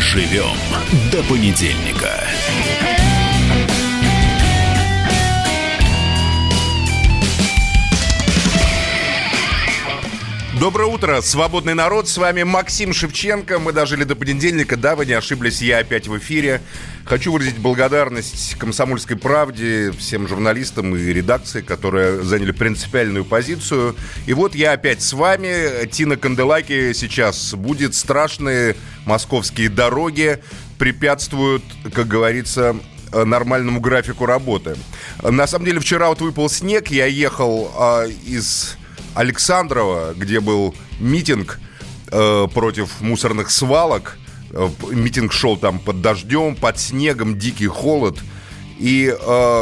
Доживем до понедельника. Доброе утро, свободный народ, с вами Максим Шевченко. Мы дожили до понедельника, да, вы не ошиблись, я опять в эфире. Хочу выразить благодарность «Комсомольской правде», всем журналистам и редакции, которые заняли принципиальную позицию. И вот я опять с вами, Тина Канделаки сейчас будет. Страшные московские дороги препятствуют, как говорится, нормальному графику работы. На самом деле вчера вот выпал снег, я ехал из Александрова, где был митинг против мусорных свалок. Митинг шел там под дождем, под снегом, дикий холод. И,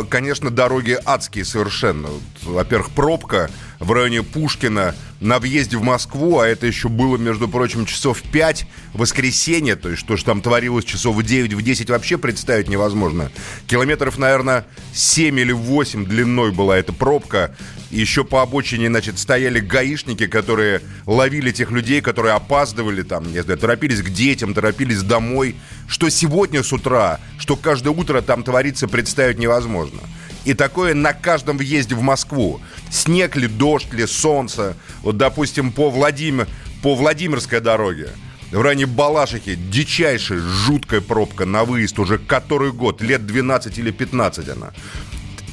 конечно, дороги адские совершенно. Во-первых, пробка в районе Пушкина на въезде в Москву, а это еще было, между прочим, часов 5 воскресенья, то есть то, что там творилось часов в 9, в 10 вообще представить невозможно. Километров, наверное, 7 или 8 длиной была эта пробка. И еще по обочине, значит, стояли гаишники, которые ловили тех людей, которые опаздывали там, не знаю, торопились к детям, торопились домой. Что сегодня с утра, что каждое утро там творится, представить невозможно. И такое на каждом въезде в Москву. Снег ли, дождь ли, солнце. Вот, допустим, по Владимирской дороге в районе Балашихи дичайшая, жуткая пробка на выезд уже который год. Лет 12 или 15 она.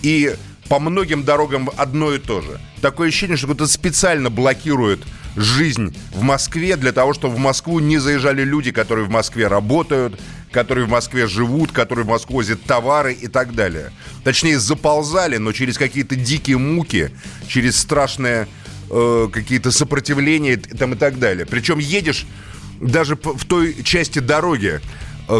И по многим дорогам одно и то же. Такое ощущение, что кто-то специально блокирует жизнь в Москве для того, чтобы в Москву не заезжали люди, которые в Москве работают, которые в Москве живут, которые в Москву возят товары и так далее. Точнее, заползали, но через какие-то дикие муки, через страшные какие-то сопротивления там, и так далее. Причем едешь даже в той части дороги,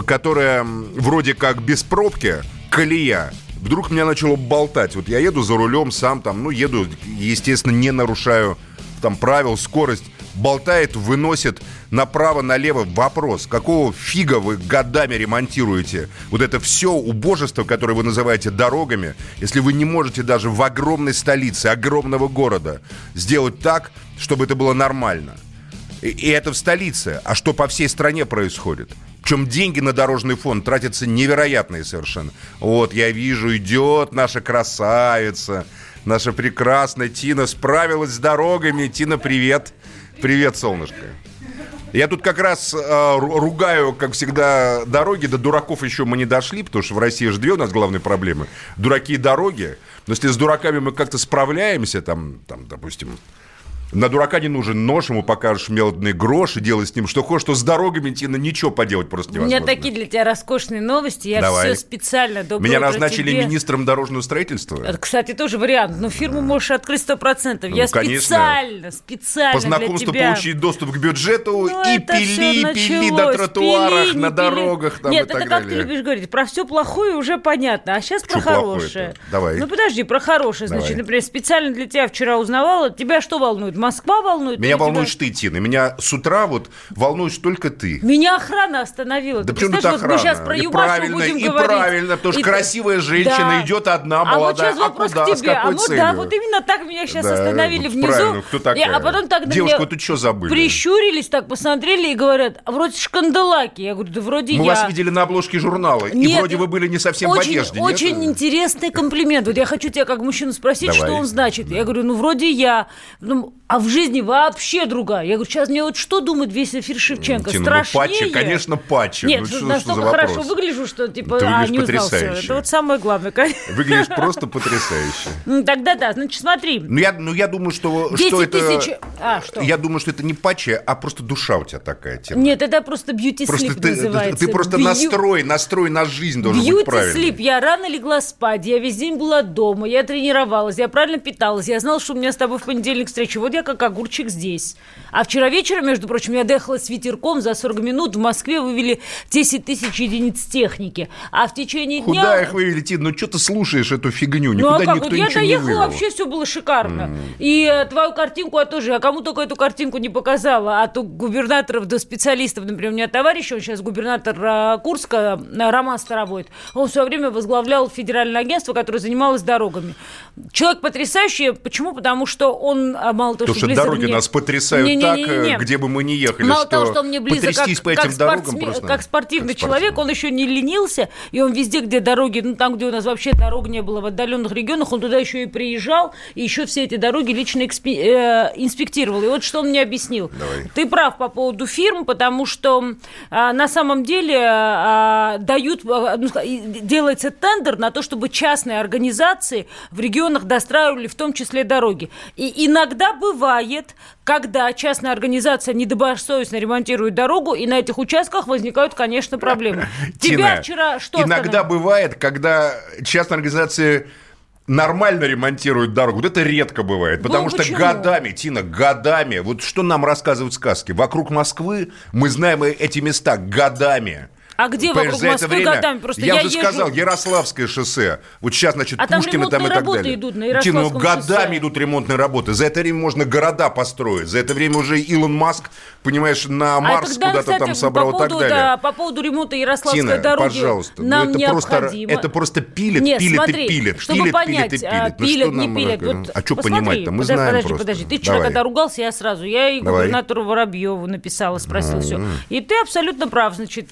которая вроде как без пробки, колея. Вдруг меня начало болтать. Вот я еду за рулем сам, там, ну, еду, естественно, не нарушаю там правил, скорость. Болтает, выносит направо-налево. Вопрос, какого фига вы годами ремонтируете вот это все убожество, которое вы называете дорогами, если вы не можете даже в огромной столице огромного города сделать так, чтобы это было нормально? И это в столице. А что по всей стране происходит? Причем деньги на дорожный фонд тратятся невероятные совершенно. Вот, я вижу, идет наша красавица, наша прекрасная Тина справилась с дорогами. Тина, привет. Привет, солнышко. Я тут как раз ругаю, как всегда, дороги. До дураков еще мы не дошли, потому что в России же две у нас главные проблемы. Дураки и дороги. Но если с дураками мы как-то справляемся, там, допустим, на дурака не нужен нож, ему покажешь мелодный грош и делай с ним что хочешь, что с дорогами, Тина, ничего поделать просто невозможно. У меня такие для тебя роскошные новости, я Давай. Все специально доброе Меня назначили тебе. Министром дорожного строительства. Это, кстати, тоже вариант, но фирму можешь открыть 100%. Ну, я специально по знакомству для тебя. Получить доступ к бюджету и пили на тротуарах, на дорогах там, Нет, и так это далее. Как ты любишь говорить, про все плохое уже понятно, а сейчас что про хорошее. Давай. Ну подожди, про хорошее, значит, Давай. Например, специально для тебя вчера узнавала, тебя что волнует? Москва волнует? Меня волнуешь тебя... ты, Тина. Меня с утра вот волнуешь только ты. Меня охрана остановила. Да почему тут охрана? Вот мы сейчас про Юбашу будем говорить. Правильно, потому что красивая женщина идет одна, молодая. А вот сейчас вопрос к тебе. Да, вот именно так меня сейчас остановили внизу. Правильно, кто такая? А потом так на меня... Девушка, вы тут что забыли? Прищурились, так посмотрели и говорят, вроде Шканделаки. Я говорю, да вроде я. Мы вас видели на обложке журнала. И вроде вы были не совсем в одежде. Очень интересный комплимент. Вот я хочу тебя как мужчину спросить, что он значит. Я говорю, ну вроде я. А в жизни вообще другая. Я говорю, сейчас мне вот что думает весь эфир Шевченко? Тина, страшнее? Ну, патчи, конечно, патчи. Нет, ну, настолько хорошо выгляжу, что типа, ты не узнал все. Это вот самое главное, конечно. Выглядишь просто потрясающе. Ну, тогда да, значит, смотри. Ну, я думаю, что это... А, что? Я думаю, что это не патчи, а просто душа у тебя такая, Тина. Нет, это просто бьюти-слип называется. Ты просто настрой на жизнь должен быть правильный. Бьюти-слип. Я рано легла спать, я весь день была дома, я тренировалась, я правильно питалась, я знала, что у меня с тобой в понедельник встреча. Вот я как огурчик здесь. А вчера вечером, между прочим, я доехала с ветерком. За 40 минут в Москве вывели 10 тысяч единиц техники. А в течение дня... Куда их вывели, Тин? Ну, что ты слушаешь эту фигню? Никуда никто ничего не вывел. Ну, а как? Вот я доехала, вообще все было шикарно. И твою картинку я тоже... Я кому только эту картинку не показала. От губернаторов до специалистов. Например, у меня товарищ, он сейчас губернатор Курска, Роман Старовойт. Он в свое время возглавлял федеральное агентство, которое занималось дорогами. Человек потрясающий. Почему? Потому что он, мало того, то, что дороги мне... нас потрясают так, где бы мы ни ехали, мало что, того, что он мне близок, потрястись по этим дорогам просто... Как спортивный человек, он еще не ленился, и он везде, где дороги, ну, там, где у нас вообще дорог не было, в отдаленных регионах, он туда еще и приезжал, и еще все эти дороги лично инспектировал. И вот что он мне объяснил. Давай. Ты прав по поводу фирм, потому что на самом деле делается тендер на то, чтобы частные организации в регионах достраивали в том числе дороги. И иногда бывает, когда частная организация недобросовестно ремонтирует дорогу, и на этих участках возникают, конечно, проблемы. Тебя вчера что остановило? Иногда бывает, когда частные организации... нормально ремонтируют дорогу. Вот это редко бывает. Потому что годами, Тина, годами. Вот что нам рассказывают сказки? Вокруг Москвы мы знаем эти места годами. А где вокруг Москвы время, годами? Просто я уже сказал, Ярославское шоссе. Вот сейчас, значит, а Пушкина там и так далее. Идут на Тина, ну, годами шоссе. Идут ремонтные работы. За это время можно города построить. За это время уже Илон Маск, понимаешь, на Марс куда-то там собрал и так далее. Да, по поводу ремонта Ярославской дороги пожалуйста, нам это необходимо. Просто, это просто пилит, нет, пилит, смотри, и пилит. Чтобы пилит, понять, пилит, пилит, не пилит. Вот а что понимать-то? Мы знаем просто. Подожди, ты вчера когда ругался, я сразу. Я и губернатору Воробьеву написала, спросила все. И ты абсолютно прав, значит,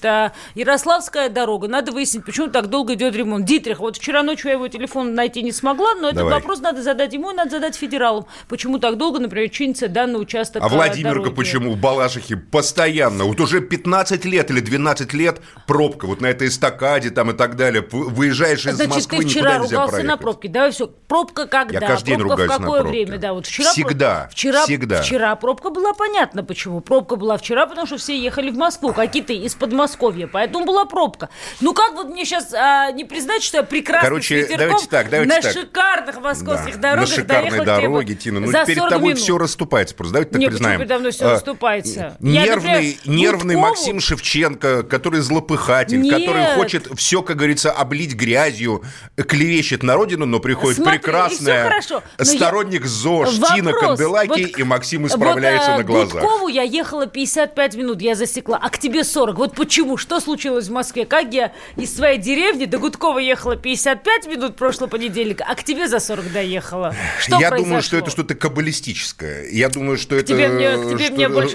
Ярославская дорога. Надо выяснить, почему так долго идет ремонт. Дитрих, вот вчера ночью я его телефон найти не смогла, но этот вопрос надо задать ему и надо задать федералам. Почему так долго, например, чинится данный участок дороги? А Владимирка почему в Балашихе постоянно? Вот уже 15 лет или 12 лет пробка. Вот на этой эстакаде там и так далее. Выезжаешь из Москвы, никуда нельзя проехать. Значит, ты вчера ругался на пробке. Давай все. Пробка когда? Я каждый день ругаюсь на пробке. Пробка в какое время? Да, вот вчера всегда. Вчера пробка была, понятно почему. Пробка была вчера, потому что все ехали в Москву. Какие-то из Подмосковья. Поэтому была пробка. Ну, как вот мне сейчас не признать, что я прекрасно с ветерком на шикарных московских дорогах доехал. На шикарной дороге, Тина. Ну, перед тобой все расступается просто. Давайте так признаем. Нет, передо мной все расступается. Нервный Максим Шевченко, который злопыхатель, который хочет все, как говорится, облить грязью, клевещет на родину, но приходит прекрасная сторонник ЗОЖ, Тина Канделаки, и Максим исправляется на глазах. Буткову я ехала 55 минут, я засекла, а к тебе 40. Вот почему? Что случилось в Москве? Как я из своей деревни до Гудкова ехала 55 минут прошлого понедельника, а к тебе за 40 доехала? Что я произошло? Думаю, что это что-то каббалистическое. Я думаю, что это...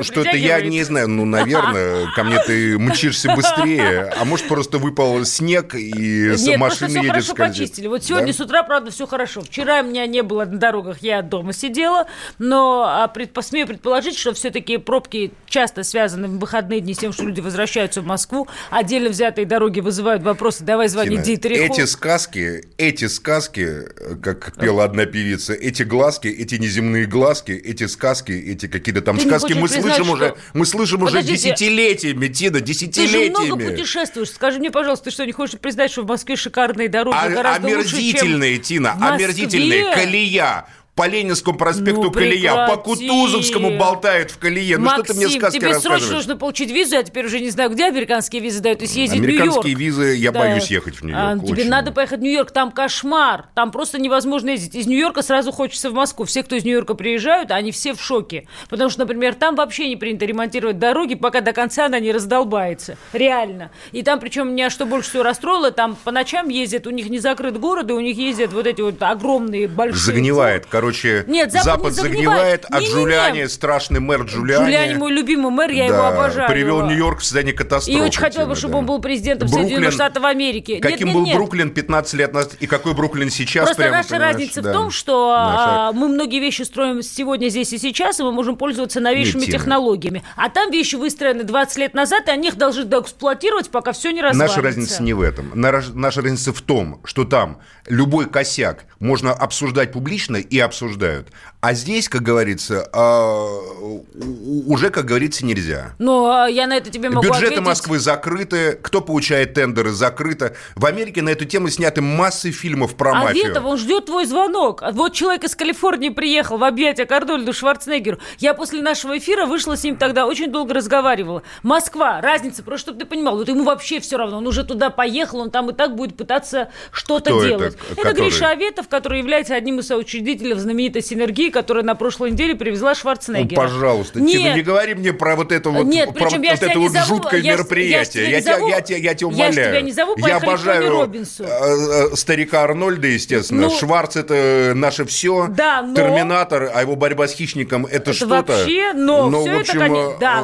Что-то я не знаю. Ну, наверное, ко мне ты мчишься быстрее. А может, просто выпал снег, и с машины едешь. Нет, просто все хорошо почистили. Вот сегодня с утра, правда, все хорошо. Вчера меня не было на дорогах, я дома сидела. Но смею предположить, что все-таки пробки часто связаны в выходные дни с тем, что люди возвращаются в Москву. Отдельно взятые дороги вызывают вопросы. Давай звони Дитриху. Эти сказки, как пела одна певица, эти глазки, эти неземные глазки, эти сказки, эти какие-то там сказки мы слышим уже десятилетиями, Тина, десятилетиями. Ты же много путешествуешь. Скажи мне, пожалуйста, ты что, не хочешь признать, что в Москве шикарные дороги гораздо лучше, чем... Омерзительные, Тина, омерзительные, колея. По Ленинскому проспекту колея, по Кутузовскому болтают в колее. Ну, Максим, что ты мне сказки рассказываешь? Тебе срочно нужно получить визу, я теперь уже не знаю, где американские визы дают, то есть ездить в Нью-Йорк. Американские визы, я боюсь ехать в Нью-Йорк. Тебе надо поехать в Нью-Йорк, там кошмар, там просто невозможно ездить. Из Нью-Йорка сразу хочется в Москву. Все, кто из Нью-Йорка приезжают, они все в шоке. Потому что, например, там вообще не принято ремонтировать дороги, пока до конца она не раздолбается. Реально. И там, причем меня что больше всего расстроило, там по ночам ездят, у них не закрыт город, и у них ездят вот эти вот огромные большие... Загнивает, короче, нет, Запад загнивает, а Джулиани, страшный мэр Джулиани. Джулиани мой любимый мэр, я его обожаю. Привел Нью-Йорк в состояние катастрофы. И очень хотел бы, чтобы он был президентом Соединенных Штатов Америки. Каким был Бруклин 15 лет назад и какой Бруклин сейчас? Просто прямо, наша разница в том, что мы многие вещи строим сегодня, здесь и сейчас, и мы можем пользоваться новейшими технологиями. А там вещи выстроены 20 лет назад, и они их должны доэксплуатировать, пока все не развалится. Наша разница не в этом. Наша разница в том, что там любой косяк можно обсуждать публично и обсуждают. А здесь, как говорится, уже, как говорится, нельзя. Но я на это тебе могу ответить. Бюджеты Москвы закрыты, кто получает тендеры, закрыто. В Америке на эту тему сняты массы фильмов про мафию. Аветов, он ждет твой звонок. Вот человек из Калифорнии приехал в объятия к Арнольду Шварценеггеру. Я после нашего эфира вышла с ним тогда, очень долго разговаривала. Москва, разница, просто чтобы ты понимал, вот ему вообще все равно, он уже туда поехал, он там и так будет пытаться что-то делать. Это Гриша Аветов, который является одним из соучредителей в знаменитой синергии, которую на прошлой неделе привезла Шварценеггера. Ну, пожалуйста, Тина, не говори мне про вот это вот, нет, про вот это вот жуткое мероприятие. Я тебя умоляю. Я тебя не зову, я обожаю старика Арнольда, естественно. Ну, Шварц — это наше все. Да, но... Терминатор, а его борьба с хищником — это что-то. Вообще, но все в общем, это, конечно, да,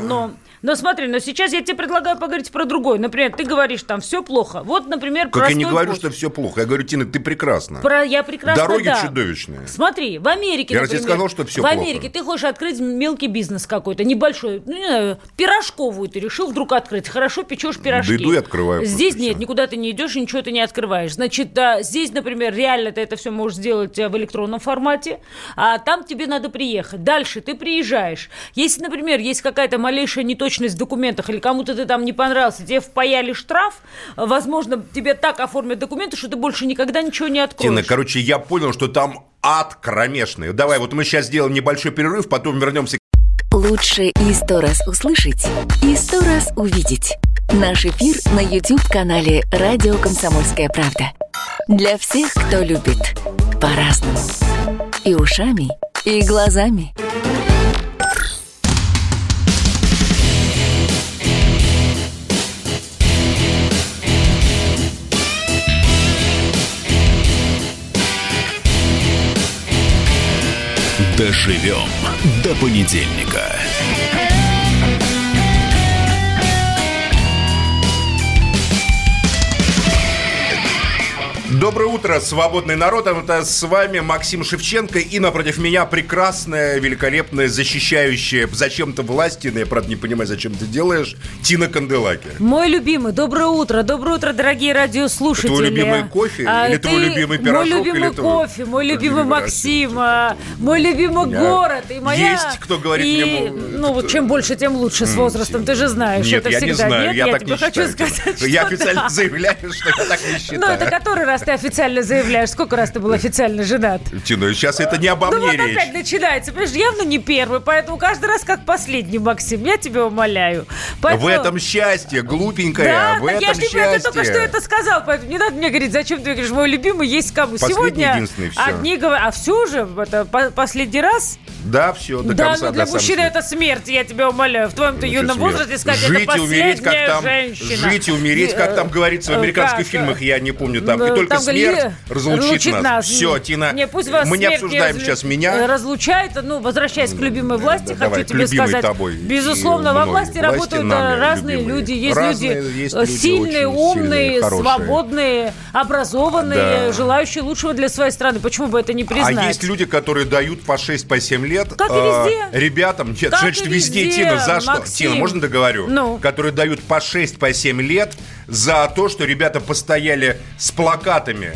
но смотри, но сейчас я тебе предлагаю поговорить про другое. Например, ты говоришь, там все плохо. Вот, например, простой путь. Как я не говорю, что все плохо. Я говорю, Тина, ты прекрасна. Я прекрасна, да. Дороги чудовищные. Смотри, в Америке, я например... Я тебе сказал, что все плохо. В Америке ты хочешь открыть мелкий бизнес какой-то, небольшой. Ну, не знаю, пирожковую ты решил вдруг открыть. Хорошо, печешь пирожки. Да иду и открываю. Здесь нет, все. Никуда ты не идешь, ничего ты не открываешь. Значит, здесь, например, реально ты это все можешь сделать в электронном формате, а там тебе надо приехать. Дальше ты приезжаешь. Если, например, есть какая-то малейшая неточность в документах, или кому-то ты там не понравился, тебе впаяли штраф, возможно, тебе так оформят документы, что ты больше никогда ничего не откроешь. Тина, короче, я понял, что там ад кромешный. Давай, вот мы сейчас сделаем небольшой перерыв, потом вернемся. Лучше и 100 раз услышать, и 100 раз увидеть. Наш эфир на YouTube-канале «Радио Комсомольская правда». Для всех, кто любит по-разному. И ушами, и глазами. Доживем до понедельника. Доброе утро, свободный народ. Это с вами Максим Шевченко. И напротив меня прекрасная, великолепная, защищающая зачем-то власть, Тина, я правда не понимаю, зачем ты делаешь, Тина Канделаки. Мой любимый, доброе утро. Доброе утро, дорогие радиослушатели. Твой любимый кофе или твой любимый пирожок? Мой любимый кофе, мой любимый Максим, мой любимый город. И моя... Есть, кто говорит мне... Ну, вот чем больше, тем лучше с возрастом. Ты же знаешь, это всегда. Нет, я не знаю, я так не считаю. Я официально заявляю, что я так не считаю. Ну, это который раз ты официально заявляешь. Сколько раз ты был официально женат? Тина, сейчас это не обо мне речь. Ну вот опять начинается. Понимаешь, явно не первый, поэтому каждый раз как последний, Максим. Я тебя умоляю. Поэтому... В этом счастье, глупенькая. Да, в этом я же тебе только что это сказал, поэтому не надо мне говорить, зачем ты говоришь, мой любимый есть кому. Последний, единственный, все. Одни говорят, а все же, это последний раз? Да, все, до конца. Да, но для мужчины это смерть, я тебя умоляю. В твоем-то юном возрасте сказать, это последняя женщина. Жить и умереть, как там говорится в американских фильмах, я не помню, там и только смерть разлучит нас. Все, Тина, мы не обсуждаем сейчас меня. Разлучает, ну, возвращаясь к любимой власти, хочу тебе сказать. Безусловно, во власти работают разные люди. Есть люди сильные, умные, свободные, образованные, желающие лучшего для своей страны. Почему бы это не признать? А есть люди, которые дают по 6-7 лет. Как и везде. Ребятам, нет, как значит, везде, Тина, за что? Максим. Тина, можно договорю? Ну. Которые дают по 6-7 лет за то, что ребята постояли с плакатами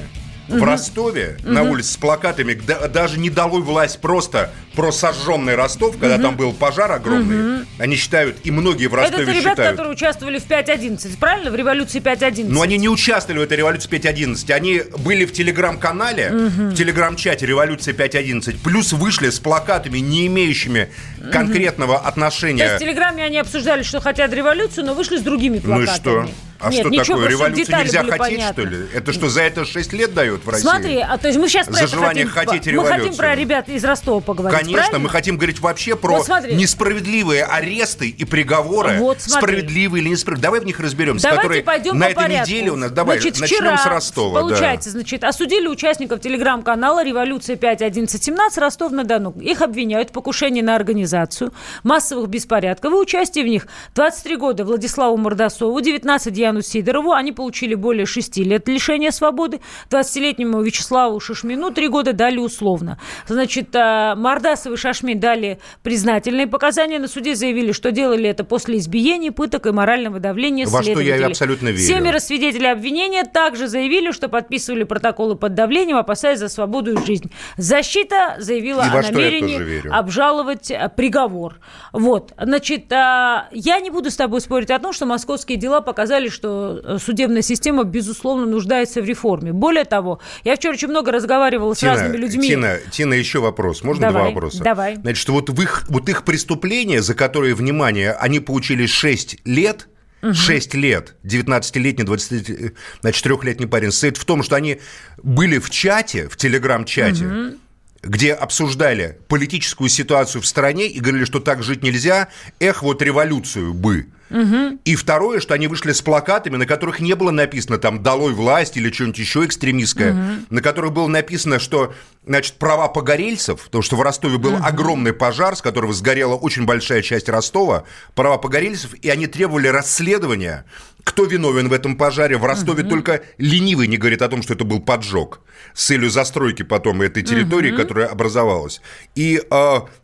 в Ростове, на улице с плакатами, даже не долой власть, просто про сожженный Ростов, когда там был пожар огромный, они считают, и многие в Ростове считают. Это ребята, которые участвовали в 5.11, правильно? В революции 5.11. Но они не участвовали в этой революции 5.11, они были в телеграм-канале, в телеграм-чате «Революция 5.11», плюс вышли с плакатами, не имеющими конкретного отношения. То есть в телеграме они обсуждали, что хотят революцию, но вышли с другими плакатами. Ну и что? А нет, что ничего, такое? Революцию нельзя хотеть, понятны. Что ли? Это что, за это 6 лет дают в России? Смотри, а то есть мы сейчас за желание хотеть революцию. Мы хотим про ребят из Ростова поговорить, конечно, правильно? Мы хотим говорить вообще про вот несправедливые аресты и приговоры. Вот, справедливые или несправедливые. Давай в них разберемся. Давайте пойдем на этой неделе у нас. Давай, значит, начнем с Ростова. Получается, да. Значит, осудили участников телеграм-канала «Революция 5.11.17» Ростов-на-Дону. Их обвиняют в покушении на организацию массовых беспорядков и участие в них. 23 года Владиславу Мордасову, 19 дьяволов. Сидорову, они получили более 6 лет лишения свободы. 20-летнему Вячеславу Шашмину 3 года дали условно. Значит, Мордасов и Шашмин дали признательные показания. На суде заявили, что делали это после избиений, пыток и морального давления следователей. Во что я абсолютно верю. 7 свидетелей обвинения также заявили, что подписывали протоколы под давлением, опасаясь за свободу и жизнь. Защита заявила о намерении обжаловать приговор. Вот. Значит, я не буду с тобой спорить о том, что московские дела показали, что судебная система, безусловно, нуждается в реформе. Более того, я вчера очень много разговаривала с разными людьми. Тина, еще вопрос. Можно давай, 2 вопроса? Давай. Значит, что вот их преступления, за которые, внимание, они получили 6 лет, 6 лет, 19-летний, 24-летний парень, состоит в том, что они были в чате, в телеграм-чате, где обсуждали политическую ситуацию в стране и говорили, что так жить нельзя, эх, вот революцию бы. Угу. И второе, что они вышли с плакатами, на которых не было написано там «Долой власть» или что-нибудь еще экстремистское, угу. на которых было написано, что, значит, права погорельцев, потому что в Ростове был угу. огромный пожар, с которого сгорела очень большая часть Ростова, права погорельцев, и они требовали расследования, кто виновен в этом пожаре. В Ростове угу. только ленивый не говорит о том, что это был поджог с целью застройки потом этой территории, угу. которая образовалась. И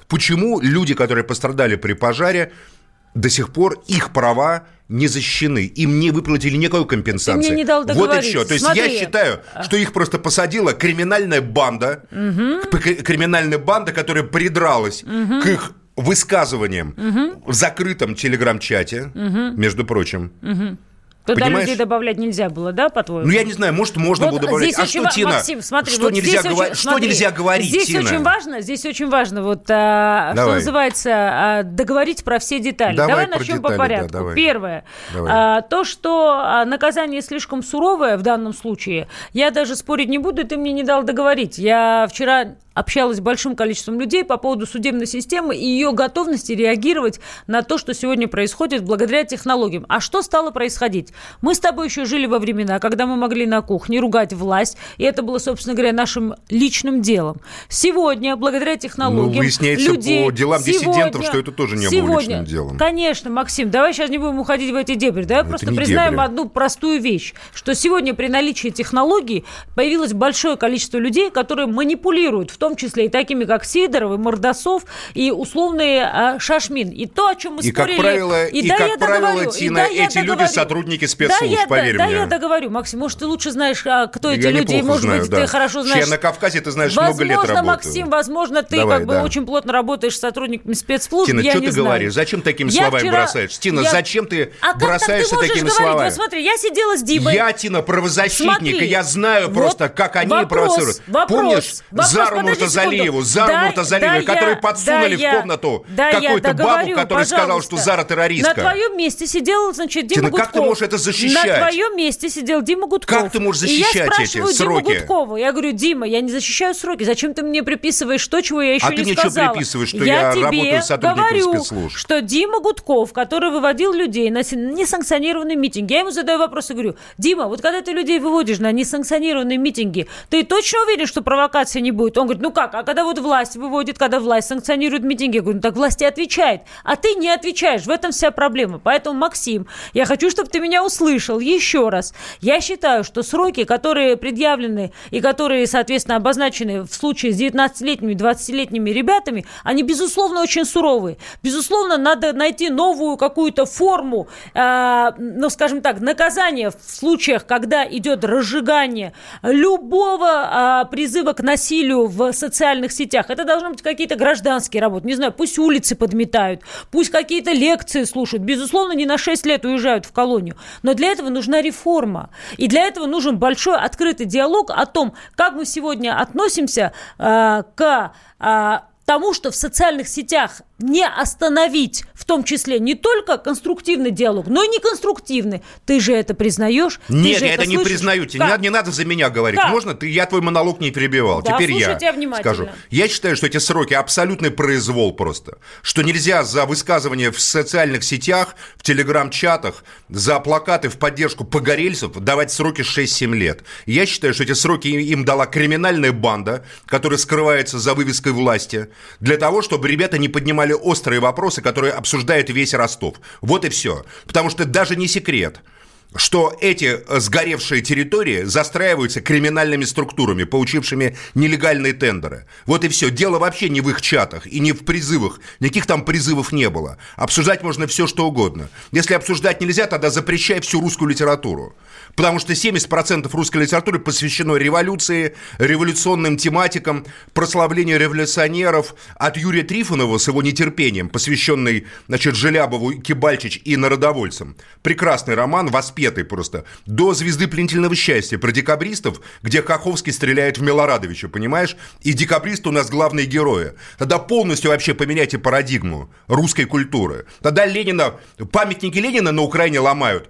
почему люди, которые пострадали при пожаре, до сих пор их права не защищены, им не выплатили никакой компенсации. Мне не дал договорить. Вот и все. То есть смотри. Я считаю, что их просто посадила криминальная банда, угу. криминальная банда, которая придралась угу. к их высказываниям угу. в закрытом телеграм-чате, угу. между прочим. Угу. Туда людей добавлять нельзя было, да, по-твоему? Ну, я не знаю, может, можно вот было добавлять. А что, Тина, Максим, смотри, что, вот нельзя что нельзя говорить, здесь Тина? Здесь очень важно, вот, что называется, договорить про все детали. Давай начнем по порядку. Да, первое. То, что наказание слишком суровое в данном случае, я даже спорить не буду, ты мне не дал договорить. Я вчера общалась с большим количеством людей по поводу судебной системы и ее готовности реагировать на то, что сегодня происходит благодаря технологиям. А что стало происходить? Мы с тобой еще жили во времена, когда мы могли на кухне ругать власть, и это было, собственно говоря, нашим личным делом. Сегодня, благодаря технологиям, людей... выясняется по делам диссидентов, что это тоже не было личным делом. Конечно, Максим, давай сейчас не будем уходить в эти дебри. Давай просто признаем одну простую вещь, что сегодня при наличии технологий появилось большое количество людей, которые манипулируют, в том числе и такими, как Сидоров, и Мордасов, и условный Шашмин. И то, о чем мы спорили... И как правило, Тина, эти люди сотрудники спецслужб, поверь мне. Да, я договорю, Максим. Может, ты лучше знаешь, кто эти люди, и, может быть, ты хорошо знаешь... Я на Кавказе, ты знаешь, много лет работаю. Возможно, Максим, ты очень плотно работаешь с сотрниками спецслужб, Тина, я не знаю. Тина, что ты говоришь? Зачем такими словами бросаешь? Тина, зачем ты бросаешься такими словами? Смотри, я сидела с Димой. Я, Тина, правозащитник, и я знаю просто, как они провоцируют. Помнишь, Зару Муртазалиеву, которую подсунули в комнату какую-то бабу, которая сказала, что Зара террористка. На твоем месте сидел, значит, Дима Гудков. Как ты можешь это защищать? На твоем месте сидел Дима Гудков. Как ты можешь защищать эти сроки? И я спрашиваю Диму Гудкову. Я говорю, Дима, я не защищаю сроки. Зачем ты мне приписываешь то, чего я еще не сказала? А ты мне что приписываешь, что я работаю с сотрудниками спецслужб? Я тебе говорю, что Дима Гудков, который выводил людей на несанкционированные митинги, я ему задаю вопрос и говорю, Дима, вот когда ты людей выводишь на несанкционированные митинги, ты точно уверен, что провокации не будет? Он говорит, ну как, а когда вот власть выводит, когда власть санкционирует митинги, я говорю, ну так власть и отвечает, а ты не отвечаешь, в этом вся проблема. Поэтому, Максим, я хочу, чтобы ты меня услышал еще раз. Я считаю, что сроки, которые предъявлены и которые, соответственно, обозначены в случае с 19-летними, 20-летними ребятами, они, безусловно, очень суровые. Безусловно, надо найти новую какую-то форму, ну, скажем так, наказания в случаях, когда идет разжигание любого призыва к насилию в социальных сетях. Это должны быть какие-то гражданские работы. Не знаю, пусть улицы подметают, пусть какие-то лекции слушают. Безусловно, не на 6 лет уезжают в колонию. Но для этого нужна реформа. И для этого нужен большой открытый диалог о том, как мы сегодня относимся к... тому, что в социальных сетях не остановить, в том числе не только конструктивный диалог, но и неконструктивный. Ты же это признаешь? Нет, я это не признаю. Не надо за меня говорить. Как? Можно? Я твой монолог не перебивал. Да, теперь я скажу. Я считаю, что эти сроки абсолютный произвол просто. Что нельзя за высказывания в социальных сетях, в телеграм-чатах, за плакаты в поддержку погорельцев давать сроки 6-7 лет. Я считаю, что эти сроки им дала криминальная банда, которая скрывается за вывеской власти, для того, чтобы ребята не поднимали острые вопросы, которые обсуждают весь Ростов. Вот и все. Потому что даже не секрет, что эти сгоревшие территории застраиваются криминальными структурами, получившими нелегальные тендеры. Вот и все. Дело вообще не в их чатах и не в призывах. Никаких там призывов не было. Обсуждать можно все, что угодно. Если обсуждать нельзя, тогда запрещай всю русскую литературу. Потому что 70% русской литературы посвящено революции, революционным тематикам, прославлению революционеров. От Юрия Трифонова с его нетерпением, посвященный, значит, Желябову, Кибальчич и народовольцам. Прекрасный роман, воспитанный советы просто. До «Звезды пленительного счастья» про декабристов, где Каховский стреляет в Милорадовича, понимаешь? И декабристы у нас главные герои. Тогда полностью вообще поменяйте парадигму русской культуры. Тогда Ленина, памятники Ленина на Украине ломают.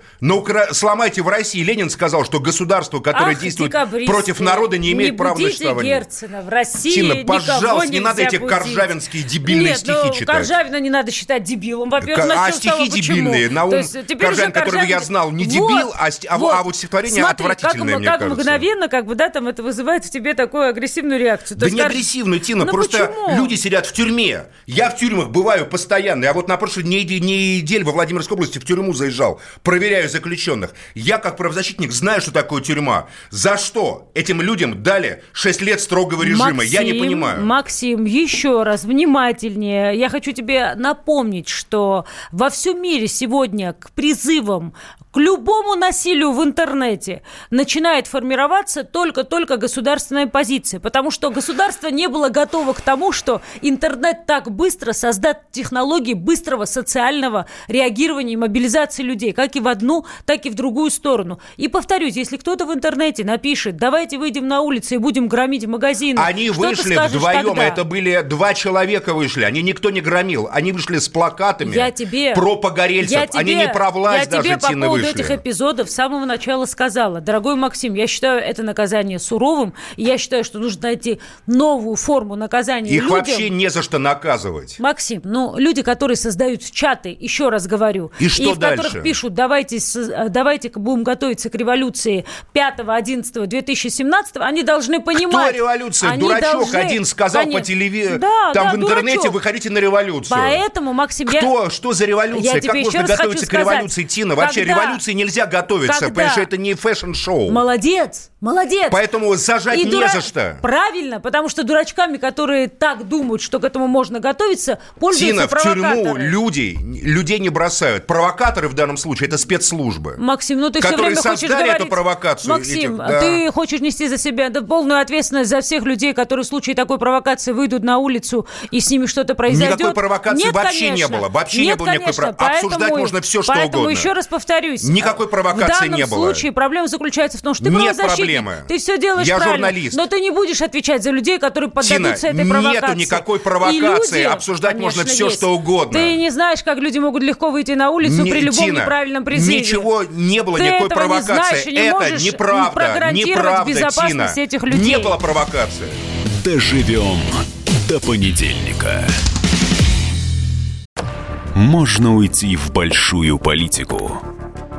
Сломайте в России. Ленин сказал, что государство, которое действует против народа, не имеет права на существование. Герцена в России. Тина, пожалуйста, не надо эти коржавинские дебильные стихи читать. Коржавина не надо считать дебилом, во-первых. А стихи дебильные. На ум Коржавин, которого я знал, не дебил, а вот стихотворение отвратительное, мне кажется. Как мгновенно, это вызывает в тебе такую агрессивную реакцию. Да не агрессивную, Тина, просто люди сидят в тюрьме. Я в тюрьмах бываю постоянно. Я вот на прошлой неделе во Владимирской области в тюрьму заезжал, проверяю заключенных. Я, как правозащитник, знаю, что такое тюрьма. За что этим людям дали 6 лет строгого режима? Я не понимаю. Максим, еще раз внимательнее. Я хочу тебе напомнить, что во всем мире сегодня к призывам к любому насилию в интернете начинает формироваться только-только государственная позиция, потому что государство не было готово к тому, что интернет так быстро создаст технологии быстрого социального реагирования и мобилизации людей, как и в одну, так и в другую сторону. И повторюсь, если кто-то в интернете напишет, давайте выйдем на улицу и будем громить магазины. Они вышли вдвоем, это были 2 человека вышли, они никто не громил, они вышли с плакатами про погорельцев, они не про власть даже, Тина, вышли. Я тебе по поводу этих эпизодов с самого начала сказала. Дорогой Максим, я считаю это наказание суровым, и я считаю, что нужно найти новую форму наказания людям. Их вообще не за что наказывать. Максим, люди, которые создают чаты, еще раз говорю, и в которых пишут, давайте будем готовиться к революции 5-11-2017, они должны понимать... Кто революция? Они дурачок один сказал по телевизору, в интернете дурачок. Выходите на революцию. Поэтому, Максим, Что за революция? Как можно готовиться к революции, Тина? Вообще революции нельзя готовиться, потому что это не фэшн-шоу. Молодец. Поэтому зажать за что. Правильно, потому что дурачками, которые так думают, что к этому можно готовиться, пользуются провокаторы. Тина, в тюрьму людей не бросают. Провокаторы в данном случае это спецслужбы. Максим, ты все время хочешь говорить... эту провокацию. Максим, ты хочешь нести за себя полную ответственность за всех людей, которые в случае такой провокации выйдут на улицу и с ними что-то произойдет. Никакой провокации не было. Вообще не было никакой провокации. Обсуждать можно все, что угодно. Поэтому еще раз повторюсь. Никакой провокации не было. В данном случае проблема заключается в том, что ты правозащитник. Ты все делаешь правильно. Я журналист. Но ты не будешь отвечать за людей, которые поддадутся этой провокации. Нету никакой провокации. Обсуждать можно все, что угодно. Ты не знаешь, как люди могут легко выйти на улицу при любом неправильном призыве. Ничего не было, никакой провокации. Это неправда. Неправда, Тина. Не было провокации. Доживем до понедельника. Можно уйти в большую политику,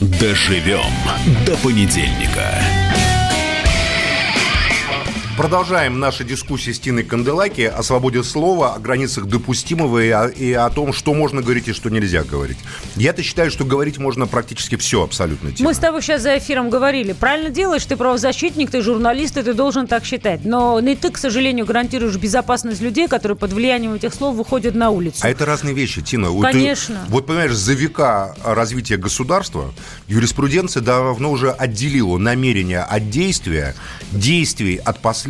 Доживем до понедельника. Продолжаем наши дискуссии с Тиной Канделаки о свободе слова, о границах допустимого и о том, что можно говорить и что нельзя говорить. Я-то считаю, что говорить можно практически все абсолютно. Тина. Мы с тобой сейчас за эфиром говорили. Правильно делаешь, ты правозащитник, ты журналист, и ты должен так считать. Но не ты, к сожалению, гарантируешь безопасность людей, которые под влиянием этих слов выходят на улицу. А это разные вещи, Тина. Конечно. Ты, понимаешь, за века развития государства юриспруденция давно уже отделила намерение от действия, действий от последствий,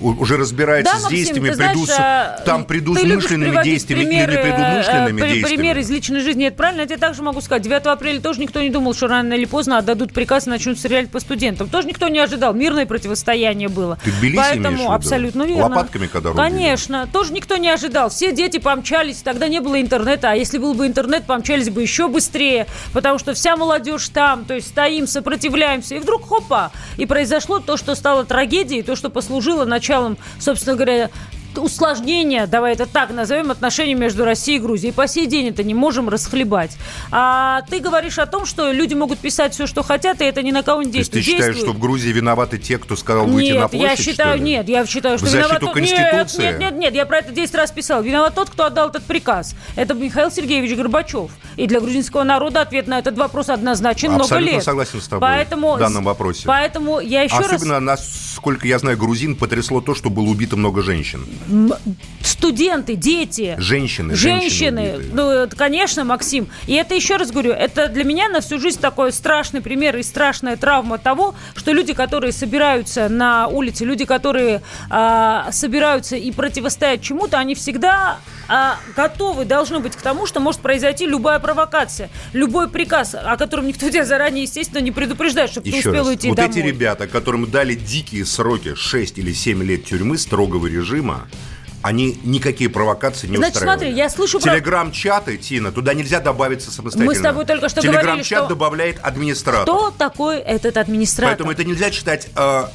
уже разбирается с действиями, предусмышленными действиями или непредумышленными действиями. Пример из личной жизни, это правильно, я тебе также могу сказать. 9 апреля тоже никто не думал, что рано или поздно отдадут приказ и начнут стрелять по студентам. Тоже никто не ожидал, мирное противостояние было. Ты в Тбилиси имеешь в виду? Абсолютно верно. Лопатками когда рубили? Конечно, тоже никто не ожидал. Все дети помчались, тогда не было интернета, а если был бы интернет, помчались бы еще быстрее, потому что вся молодежь там, то есть стоим, сопротивляемся, и вдруг хопа, и произошло то, что стало трагедией, то, что послужило началом, собственно говоря, усложнения, давай это так назовем, отношений между Россией и Грузией. И по сей день это не можем расхлебать. А ты говоришь о том, что люди могут писать все, что хотят, и это ни на кого не действует. То есть ты считаешь, что в Грузии виноваты те, кто сказал выйти на площадь? Я считаю, что в защиту Конституции? Нет, я про это 10 раз писал. Виноват тот, кто отдал этот приказ. Это Михаил Сергеевич Горбачев. И для грузинского народа ответ на этот вопрос однозначен много лет. Абсолютно согласен с тобой в данном вопросе. Поэтому я еще раз... Особенно, насколько я знаю, грузин потрясло то, что было убито много женщин. Студенты, дети. Женщины. Ну, конечно, Максим. И это, еще раз говорю, это для меня на всю жизнь такой страшный пример и страшная травма того, что люди, которые собираются на улице, люди, которые собираются и противостоят чему-то, они всегда готовы должны быть к тому, что может произойти любая провокация, любой приказ, о котором никто тебя заранее, естественно, не предупреждает, чтобы ты успел уйти домой. Эти ребята, которым дали дикие сроки 6 или 7 лет тюрьмы строгого режима, они никакие провокации не устраивают. Смотри, я слышу... Телеграм-чаты, Тина, туда нельзя добавиться самостоятельно. Мы с тобой только что говорили, что... Телеграм-чат добавляет администратор. Кто такой этот администратор? Поэтому это нельзя читать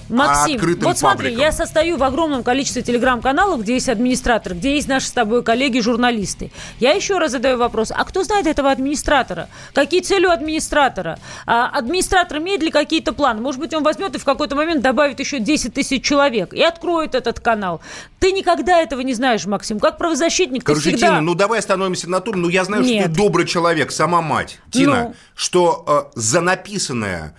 Максим, открытым вот смотри, пабликом. Я состою в огромном количестве телеграм-каналов, где есть администратор, где есть наши с тобой коллеги-журналисты. Я еще раз задаю вопрос, а кто знает этого администратора? Какие цели у администратора? Администратор имеет ли какие-то планы? Может быть, он возьмет и в какой-то момент добавит еще 10 тысяч человек и откроет этот канал. Ты никогда этого не знаешь, Максим. Как правозащитник, короче, ты всегда... Тина, ну давай остановимся на том, я знаю, Нет. что ты добрый человек, сама мать, Тина, что за написанное...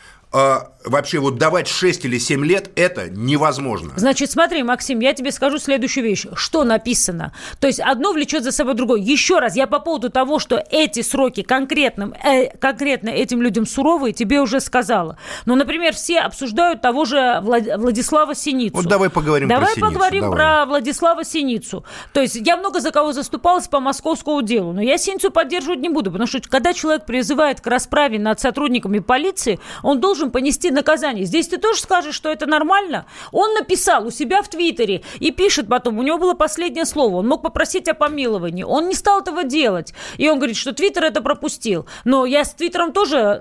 вообще вот давать 6 или 7 лет это невозможно. Значит, смотри, Максим, я тебе скажу следующую вещь. Что написано? То есть одно влечет за собой другое. Еще раз, я по поводу того, что эти сроки конкретно этим людям суровые, тебе уже сказала. Ну, например, все обсуждают того же Владислава Синицу. Вот давай поговорим про Синицу. Про Владислава Синицу. То есть я много за кого заступалась по московскому делу, но я Синицу поддерживать не буду, потому что когда человек призывает к расправе над сотрудниками полиции, он должен понести наказание. Здесь ты тоже скажешь, что это нормально? Он написал у себя в Твиттере и пишет потом, у него было последнее слово, он мог попросить о помиловании, он не стал этого делать. И он говорит, что Твиттер это пропустил. Но я с Твиттером тоже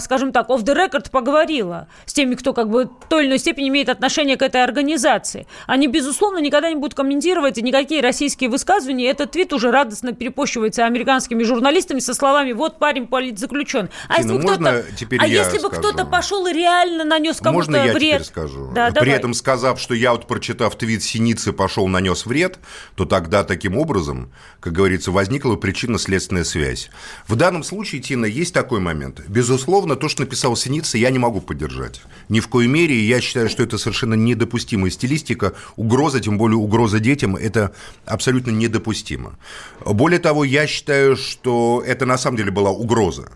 скажем так, off the record поговорила с теми, кто как бы в той или иной степени имеет отношение к этой организации. Они, безусловно, никогда не будут комментировать никакие российские высказывания. Этот твит уже радостно перепощивается американскими журналистами со словами «Вот парень политзаключен». Если бы кто-то пошел и реально нанес кому-то вред... Можно я теперь скажу? Да, при этом сказав, что я вот прочитав твит Синицы пошел нанес вред, то тогда таким образом, как говорится, возникла причинно-следственная связь. В данном случае, Тина, есть такой момент. Безусловно, то, что написал Синица, я не могу поддержать. Ни в коей мере. Я считаю, что это совершенно недопустимая стилистика. Угроза, тем более угроза детям, это абсолютно недопустимо. Более того, я считаю, что это на самом деле была угроза.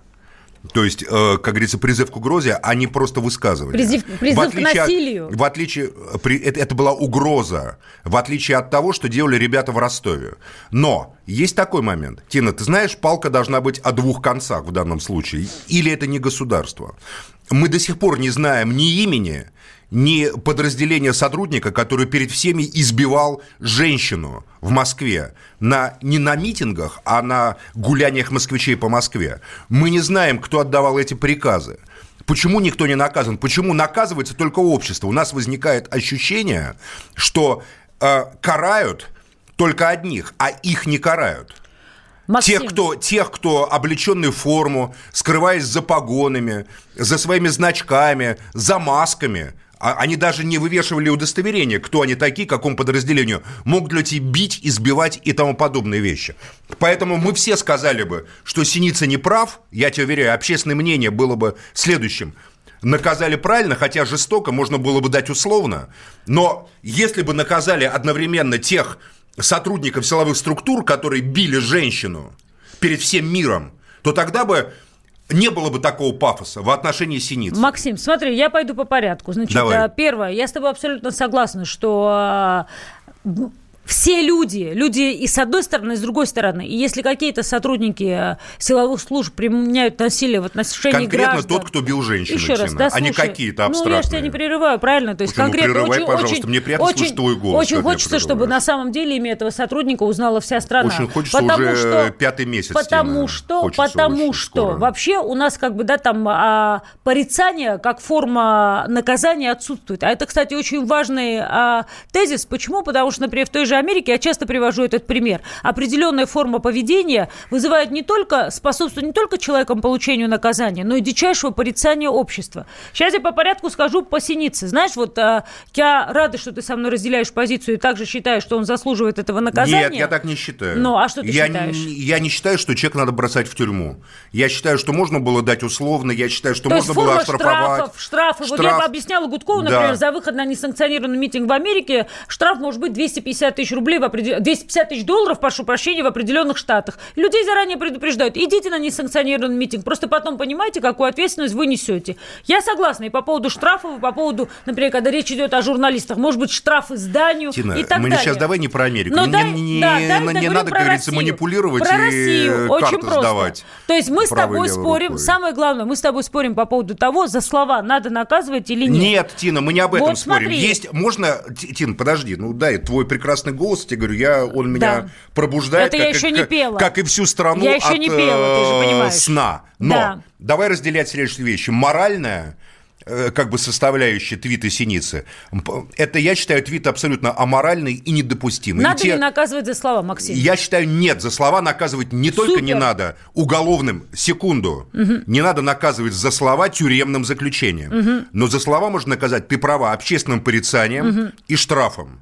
То есть, как говорится, призыв к угрозе, а не просто высказывание. Призыв к насилию. Это была угроза, в отличие от того, что делали ребята в Ростове. Но есть такой момент. Тина, ты знаешь, палка должна быть о двух концах в данном случае. Или это не государство. Мы до сих пор не знаем ни имени, ни подразделения сотрудника, который перед всеми избивал женщину в Москве. Не на митингах, а на гуляниях москвичей по Москве. Мы не знаем, кто отдавал эти приказы. Почему никто не наказан? Почему наказывается только общество? У нас возникает ощущение, что карают только одних, а их не карают. Максим. Тех, кто облеченный в форму, скрываясь за погонами, за своими значками, за масками. Они даже не вывешивали удостоверения, кто они такие, какому подразделению. Могут ли тебя бить, избивать и тому подобные вещи. Поэтому мы все сказали бы, что Синица не прав. Я тебе уверяю, общественное мнение было бы следующим. Наказали правильно, хотя жестоко, можно было бы дать условно. Но если бы наказали одновременно тех сотрудников силовых структур, которые били женщину перед всем миром, то тогда бы... не было бы такого пафоса в отношении Синицы. Максим, смотри, я пойду по порядку. Значит, Давай. Первое, я с тобой абсолютно согласна, что... Все люди и с одной стороны, и с другой стороны. И если какие-то сотрудники силовых служб применяют насилие в отношении конкретно граждан... тот, кто бил женщину, еще раз, да, а слушай, не какие-то абстрактные. Ну, я же тебя не прерываю, правильно? То есть, почему? Конкретно, прерывай, очень, пожалуйста, очень, мне приятно слышать твой голос. Очень хочется, чтобы на самом деле имя этого сотрудника узнала вся страна. Очень хочется, уже пятый месяц. Потому что вообще у нас как бы, да, там порицание как форма наказания отсутствует. А это, кстати, очень важный тезис. Почему? Потому что, например, в той же Америки, я часто привожу этот пример, определенная форма поведения вызывает не только, способствует не только человеком получению наказания, но и дичайшего порицания общества. Сейчас я по порядку скажу по Синице. Знаешь, вот я рада, что ты со мной разделяешь позицию и также считаешь, что он заслуживает этого наказания. Нет, я так не считаю. Ну, а что ты считаешь? Я не считаю, что человека надо бросать в тюрьму. Я считаю, что можно было дать условно, я считаю, что можно было оштрафовать. Штрафы. Вот я объясняла Гудкову, например, за выход на несанкционированный митинг в Америке, штраф может быть 250 тысяч рублей, 250 тысяч долларов, прошу прощения, в определенных штатах. Людей заранее предупреждают, идите на несанкционированный митинг, просто потом понимаете, какую ответственность вы несете. Я согласна и по поводу штрафов, и по поводу, например, когда речь идет о журналистах, может быть, штрафы зданию, Тина, и так далее. Тина, мы сейчас давай не про Америку, не надо, как говорится, манипулировать и карты сдавать. То есть мы с тобой спорим, самое главное, мы с тобой спорим по поводу того, за слова надо наказывать или нет. Нет, Тина, мы не об этом спорим. Есть, можно, Тина, подожди, ну дай твой прекрасный голос, тебе говорю, он меня пробуждает, как и всю страну от сна. Но давай разделять следующие вещи. Моральная, как бы, составляющая твита Синицы, это, я считаю, твит абсолютно аморальный и недопустимый. Надо ли наказывать за слова, Максим? Я считаю, нет, за слова наказывать не только не надо уголовным, не надо наказывать за слова тюремным заключением, но за слова можно наказать, ты права, общественным порицанием и штрафом.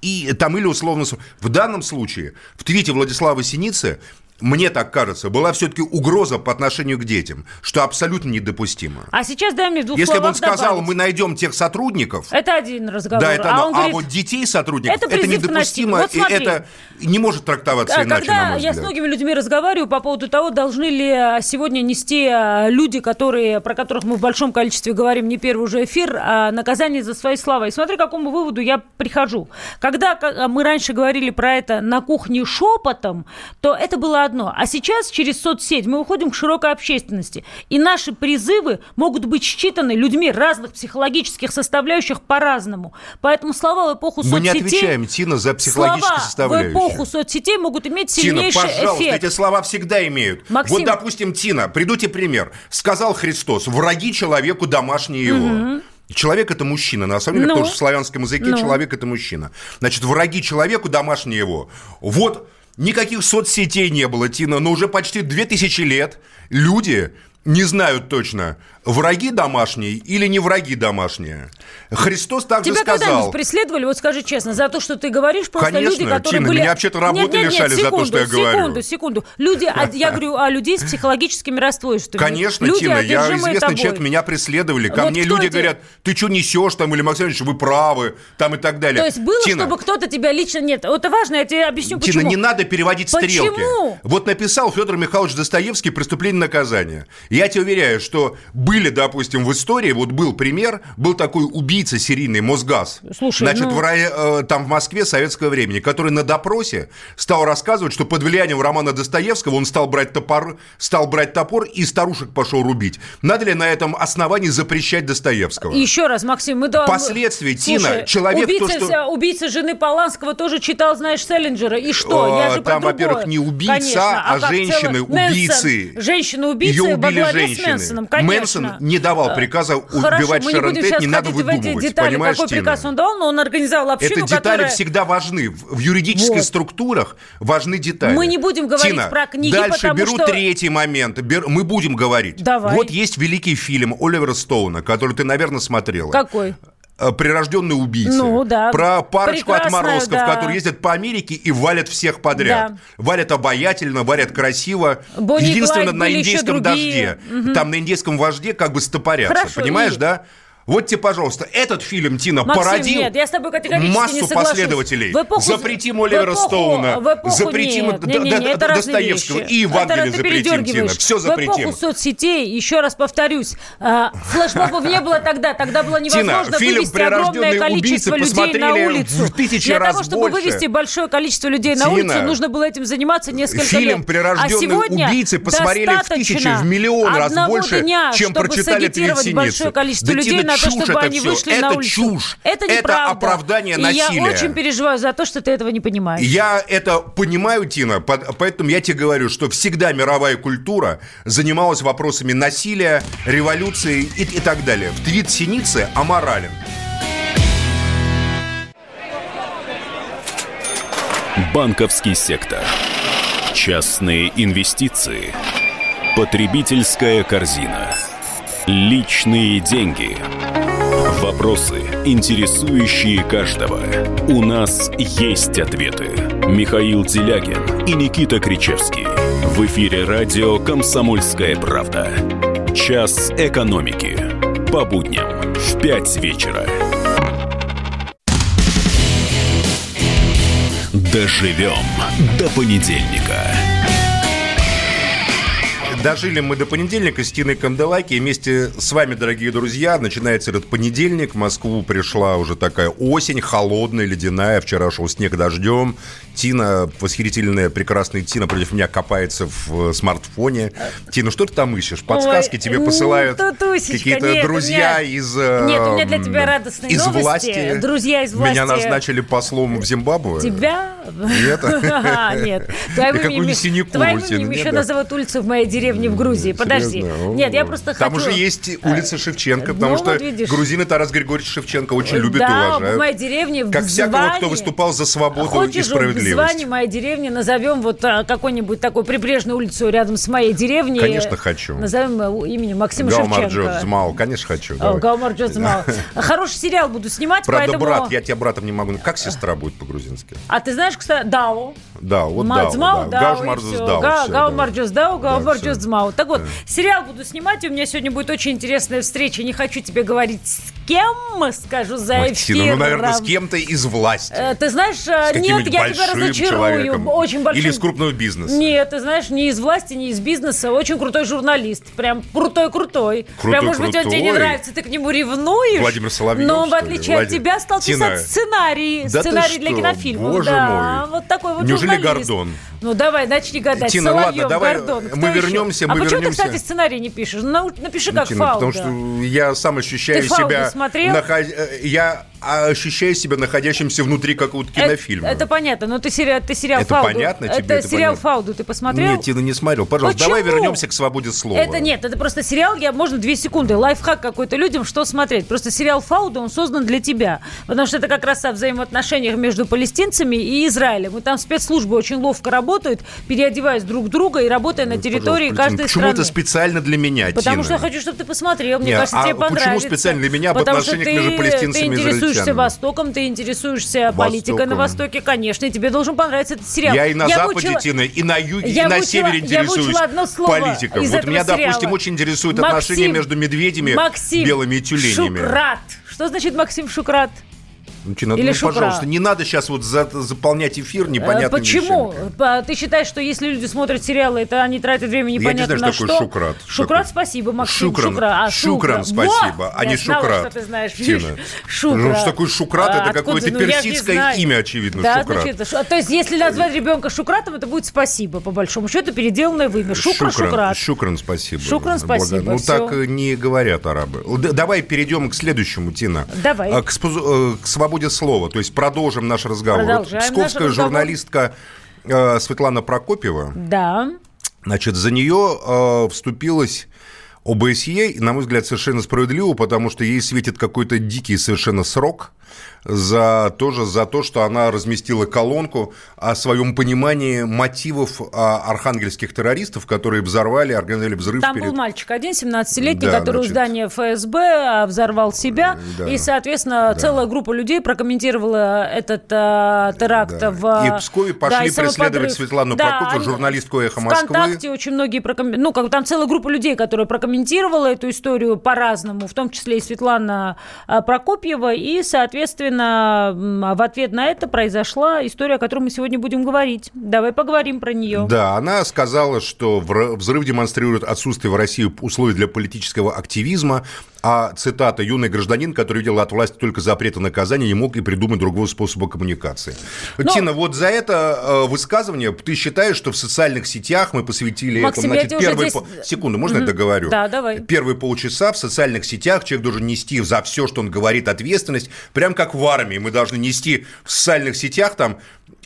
И там или условно... В данном случае в твите Владислава Синицы, мне так кажется, была все-таки угроза по отношению к детям, что абсолютно недопустимо. А сейчас дай мне в двух словах добавить. Если бы он сказал, мы найдем тех сотрудников... Это один разговор. Да, это он говорит, вот детей сотрудников, это недопустимо, вот и это не может трактоваться иначе, на мой взгляд. Когда я с многими людьми разговариваю по поводу того, должны ли сегодня нести люди, про которых мы в большом количестве говорим не первый уже эфир, наказание за свои слова. И смотри, к какому выводу я прихожу. Когда мы раньше говорили про это на кухне шепотом, то это было одно. А сейчас через соцсеть мы выходим к широкой общественности. И наши призывы могут быть считаны людьми разных психологических составляющих по-разному. Поэтому слова в эпоху соцсетей... Мы не отвечаем, Тина, за психологические составляющие. Слова в эпоху соцсетей могут иметь сильнейший эффект. Тина, пожалуйста, эти слова всегда имеют. Максим... Вот, допустим, Тина, приду тебе пример. Сказал Христос, враги человеку домашние его. Угу. Человек – это мужчина, на самом деле, потому что в славянском языке человек – это мужчина. Значит, враги человеку, домашние его. Вот никаких соцсетей не было, Тина, но уже почти 2000 лет люди не знают точно, враги домашние или не враги домашние. Христос также сказал... Тебя когда-нибудь преследовали, вот скажи честно, за то, что ты говоришь, просто конечно, люди, которые Тина, были... Конечно, меня вообще-то работы лишали за то, что я говорю. Люди, я говорю о людей с психологическими расстройствами. Конечно, люди, Тина, я известный человек, меня преследовали. Ко мне люди говорят, ты что несешь там, или, Максим Ильич, вы правы, там и так далее. То есть было, Тина, чтобы кто-то тебя лично... Нет, это важно, я тебе объясню, почему. Тина, не надо переводить стрелки. Почему? Вот написал Федор Михайлович Достоевский «Преступление и наказание». Я тебе уверяю, что... Были, допустим, в истории, вот был пример, был такой убийца серийный, Мосгаз, в Москве советского времени, который на допросе стал рассказывать, что под влиянием романа Достоевского он стал брать топор и старушек пошел рубить. Надо ли на этом основании запрещать Достоевского? Еще раз, Максим, мы должны... Последствия, Тина, человек... Убийца жены Поланского тоже читал, знаешь, Селлинджера, и что? Я же там, во-первых, не убийца, женщины-убийцы. Женщины-убийцы, ее убили женщины. Мэнсон не давал приказа убивать Шэрон Тейт, не надо выдумывать, детали, понимаешь, какой приказ он дал, но он организовал общину, которая... Детали всегда важны, в юридических структурах важны детали. Мы не будем говорить, Тина, про книги, дальше беру третий момент, мы будем говорить. Давай. Вот есть великий фильм Оливера Стоуна, который ты, наверное, смотрела. Какой? «Прирожденные убийцы», про парочку отморозков, которые ездят по Америке и валят всех подряд. Да. Валят обаятельно, валят красиво. Бонни Единственное, Клайд на индейском дожде. Там на индейском вожде как бы стопорятся. Понимаешь, да? Вот тебе, пожалуйста, этот фильм, Тина, Максим, породил нет, я с тобой категорически массу не соглашусь. Последователей. Запрети Оливера Стоуна, запрети Достоевского и Евангелие запретим, Тина. Все запретим. В эпоху соцсетей, еще раз повторюсь, флешмобов не было тогда. Тогда было невозможно вывести огромное количество людей на улицу. Для того, чтобы вывести большое количество людей на улицу, нужно было этим заниматься несколько лет. Фильм «Прирожденные убийцы» посмотрели в тысячи, в миллион раз больше, чем прочитали «Тина Синицу». Да, то, чтобы это они вышли на улицу. Это чушь. Это неправда. Это оправдание насилия. Я очень переживаю за то, что ты этого не понимаешь. Я это понимаю, Тина, поэтому я тебе говорю, что всегда мировая культура занималась вопросами насилия, революции и так далее. В твит Синицы аморален. Банковский сектор. Частные инвестиции. Потребительская корзина. Личные деньги. Вопросы, интересующие каждого. У нас есть ответы. Михаил Делягин и Никита Кричевский. В эфире радио «Комсомольская правда». Час экономики. По будням в 5 вечера. Доживем до понедельника. Дожили мы до понедельника с Тиной Канделаки. И вместе с вами, дорогие друзья, начинается этот понедельник. В Москву пришла уже такая осень, холодная, ледяная. Вчера шел снег дождем. Тина, восхитительная, прекрасная Тина, против меня копается в смартфоне. Тина, что ты там ищешь? Подсказки тебе посылают какие-то друзья из власти. Нет, у меня для тебя радостные новости. Друзья из власти. Меня назначили послом в Зимбабве. Тебя? Нет. Нет. Твоим именем еще назовут улицу в моей деревне. В Грузии. Подожди. Серьезно? Нет, я просто хочу... Там уже есть улица Шевченко, потому что вот грузины Тарас Григорьевич Шевченко очень любят и уважают. Да, в моей деревне, как всякого, кто выступал за свободу и справедливость. Хочешь, в звании моей деревни назовем вот какой-нибудь такой прибрежную улицу рядом с моей деревней. Конечно, хочу. Назовем именем Максима Шевченко. Гаумарджо Змал. Конечно, хочу. Гаумарджо Змал. Хороший сериал буду снимать, правда, поэтому... брат, я тебя братом не могу... Как сестра будет по-грузински? А ты знаешь, кстати, Дао. Да, вот Дао. Гаумарджо Здао. Гаумарджо Змау. Так вот, сериал буду снимать, и у меня сегодня будет очень интересная встреча. Не хочу тебе говорить, с кем, скажу за эфир. Тина, наверное, с кем-то из власти. Ты знаешь, нет, я тебя разочарую. Человеком. Очень большим... Или из крупного бизнеса. Нет, ты знаешь, не из власти, не из бизнеса. Очень крутой журналист. Прям крутой-крутой. Прям, может быть, он тебе не нравится, ты к нему ревнуешь. Владимир Соловьев, но, в отличие от тебя, стал писать сценарий. Да сценарий для кинофильмов. Боже мой. Вот такой вот журналист. Неужели Гордон? Ну, давай, начни гадать. Тина, Соловьев, давай Гордон. Кто мы вернемся, мы вернемся. А почему ты, кстати, сценарий не пишешь? Напиши, как Фауда. Потому что я сам ощущаю себя... ощущаю себя находящимся внутри какого-то кинофильма. Это понятно, но ты сериал Фауду. Это понятно тебе? Это сериал понятно. Фауду ты посмотрел? Нет, Тина, не смотрел. Пожалуйста, почему? Давай вернемся к свободе слова. Это нет, это просто сериал, можно 2 секунды, лайфхак какой-то людям, что смотреть. Просто сериал Фауду, он создан для тебя. Потому что это как раз о взаимоотношениях между палестинцами и Израилем. И там спецслужбы очень ловко работают, переодеваясь друг друга и работая на территории каждой страны. Почему-то специально для меня, Тина? Потому что я хочу, чтобы ты посмотрел, мне кажется, тебе понравится. Почему специально для меня об отношениях между палестинцами и израильтянами? Ты интересуешься Востоком, ты интересуешься политикой на Востоке, конечно, и тебе должен понравиться этот сериал. Я и на Западе, Тина, и на юге, и на севере интересуюсь политикой. Вот меня, допустим, очень интересуют отношения между медведями, белыми и тюленями. Шукрат. Что значит Максим Шукрат? Тина, пожалуйста, не надо сейчас вот заполнять эфир непонятными Почему? Вещами. Ты считаешь, что если люди смотрят сериалы, это они тратят время непонятно на что? Я не знаю, что такое Шукрат. Шукрат, спасибо, Максим. Шукран, спасибо, а не Шукрат. Что ты знаешь, Тина. Шукрат. Что такое Шукрат? Это какое-то персидское имя, очевидно, Шукрат. То есть, если назвать ребенка Шукратом, это будет спасибо, по большому счету, переделанное в имя. Шукрат. Шукран, спасибо. Шукран, спасибо. Ну, так не говорят арабы. Давай перейдем к следующему, Тина. Давай. К свободе слова, то есть продолжим наш разговор. Продолжаем псковская наш журналистка Светлана Прокопьева. Да. Значит, за нее вступилась ОБСЕ, и, на мой взгляд, совершенно справедливо, потому что ей светит какой-то дикий совершенно срок. за то, что она разместила колонку о своем понимании мотивов архангельских террористов, которые взорвали, организовали взрыв. Там был мальчик один, 17-летний, да, который в здании ФСБ взорвал себя. Да, и, соответственно, целая группа людей прокомментировала этот теракт. Да. И в Пскове пошли преследовать Светлану Прокопьеву, журналистку «Эхо Москвы». ВКонтакте очень многие там целая группа людей, которая прокомментировала эту историю по-разному, в том числе и Светлана Прокопьева. И, соответственно, в ответ на это произошла история, о которой мы сегодня будем говорить. Давай поговорим про нее. Да, она сказала, что взрыв демонстрирует отсутствие в России условий для политического активизма, а, цитата, «юный гражданин, который видел от власти только запреты наказания, не мог и придумать другого способа коммуникации». Но... Тина, вот за это высказывание ты считаешь, что в социальных сетях мы посвятили... Максим, этому, значит, первые секунду, можно я договорю? Да, давай. Первые полчаса в социальных сетях человек должен нести за все, что он говорит, ответственность, прям как в армии. Мы должны нести в социальных сетях там...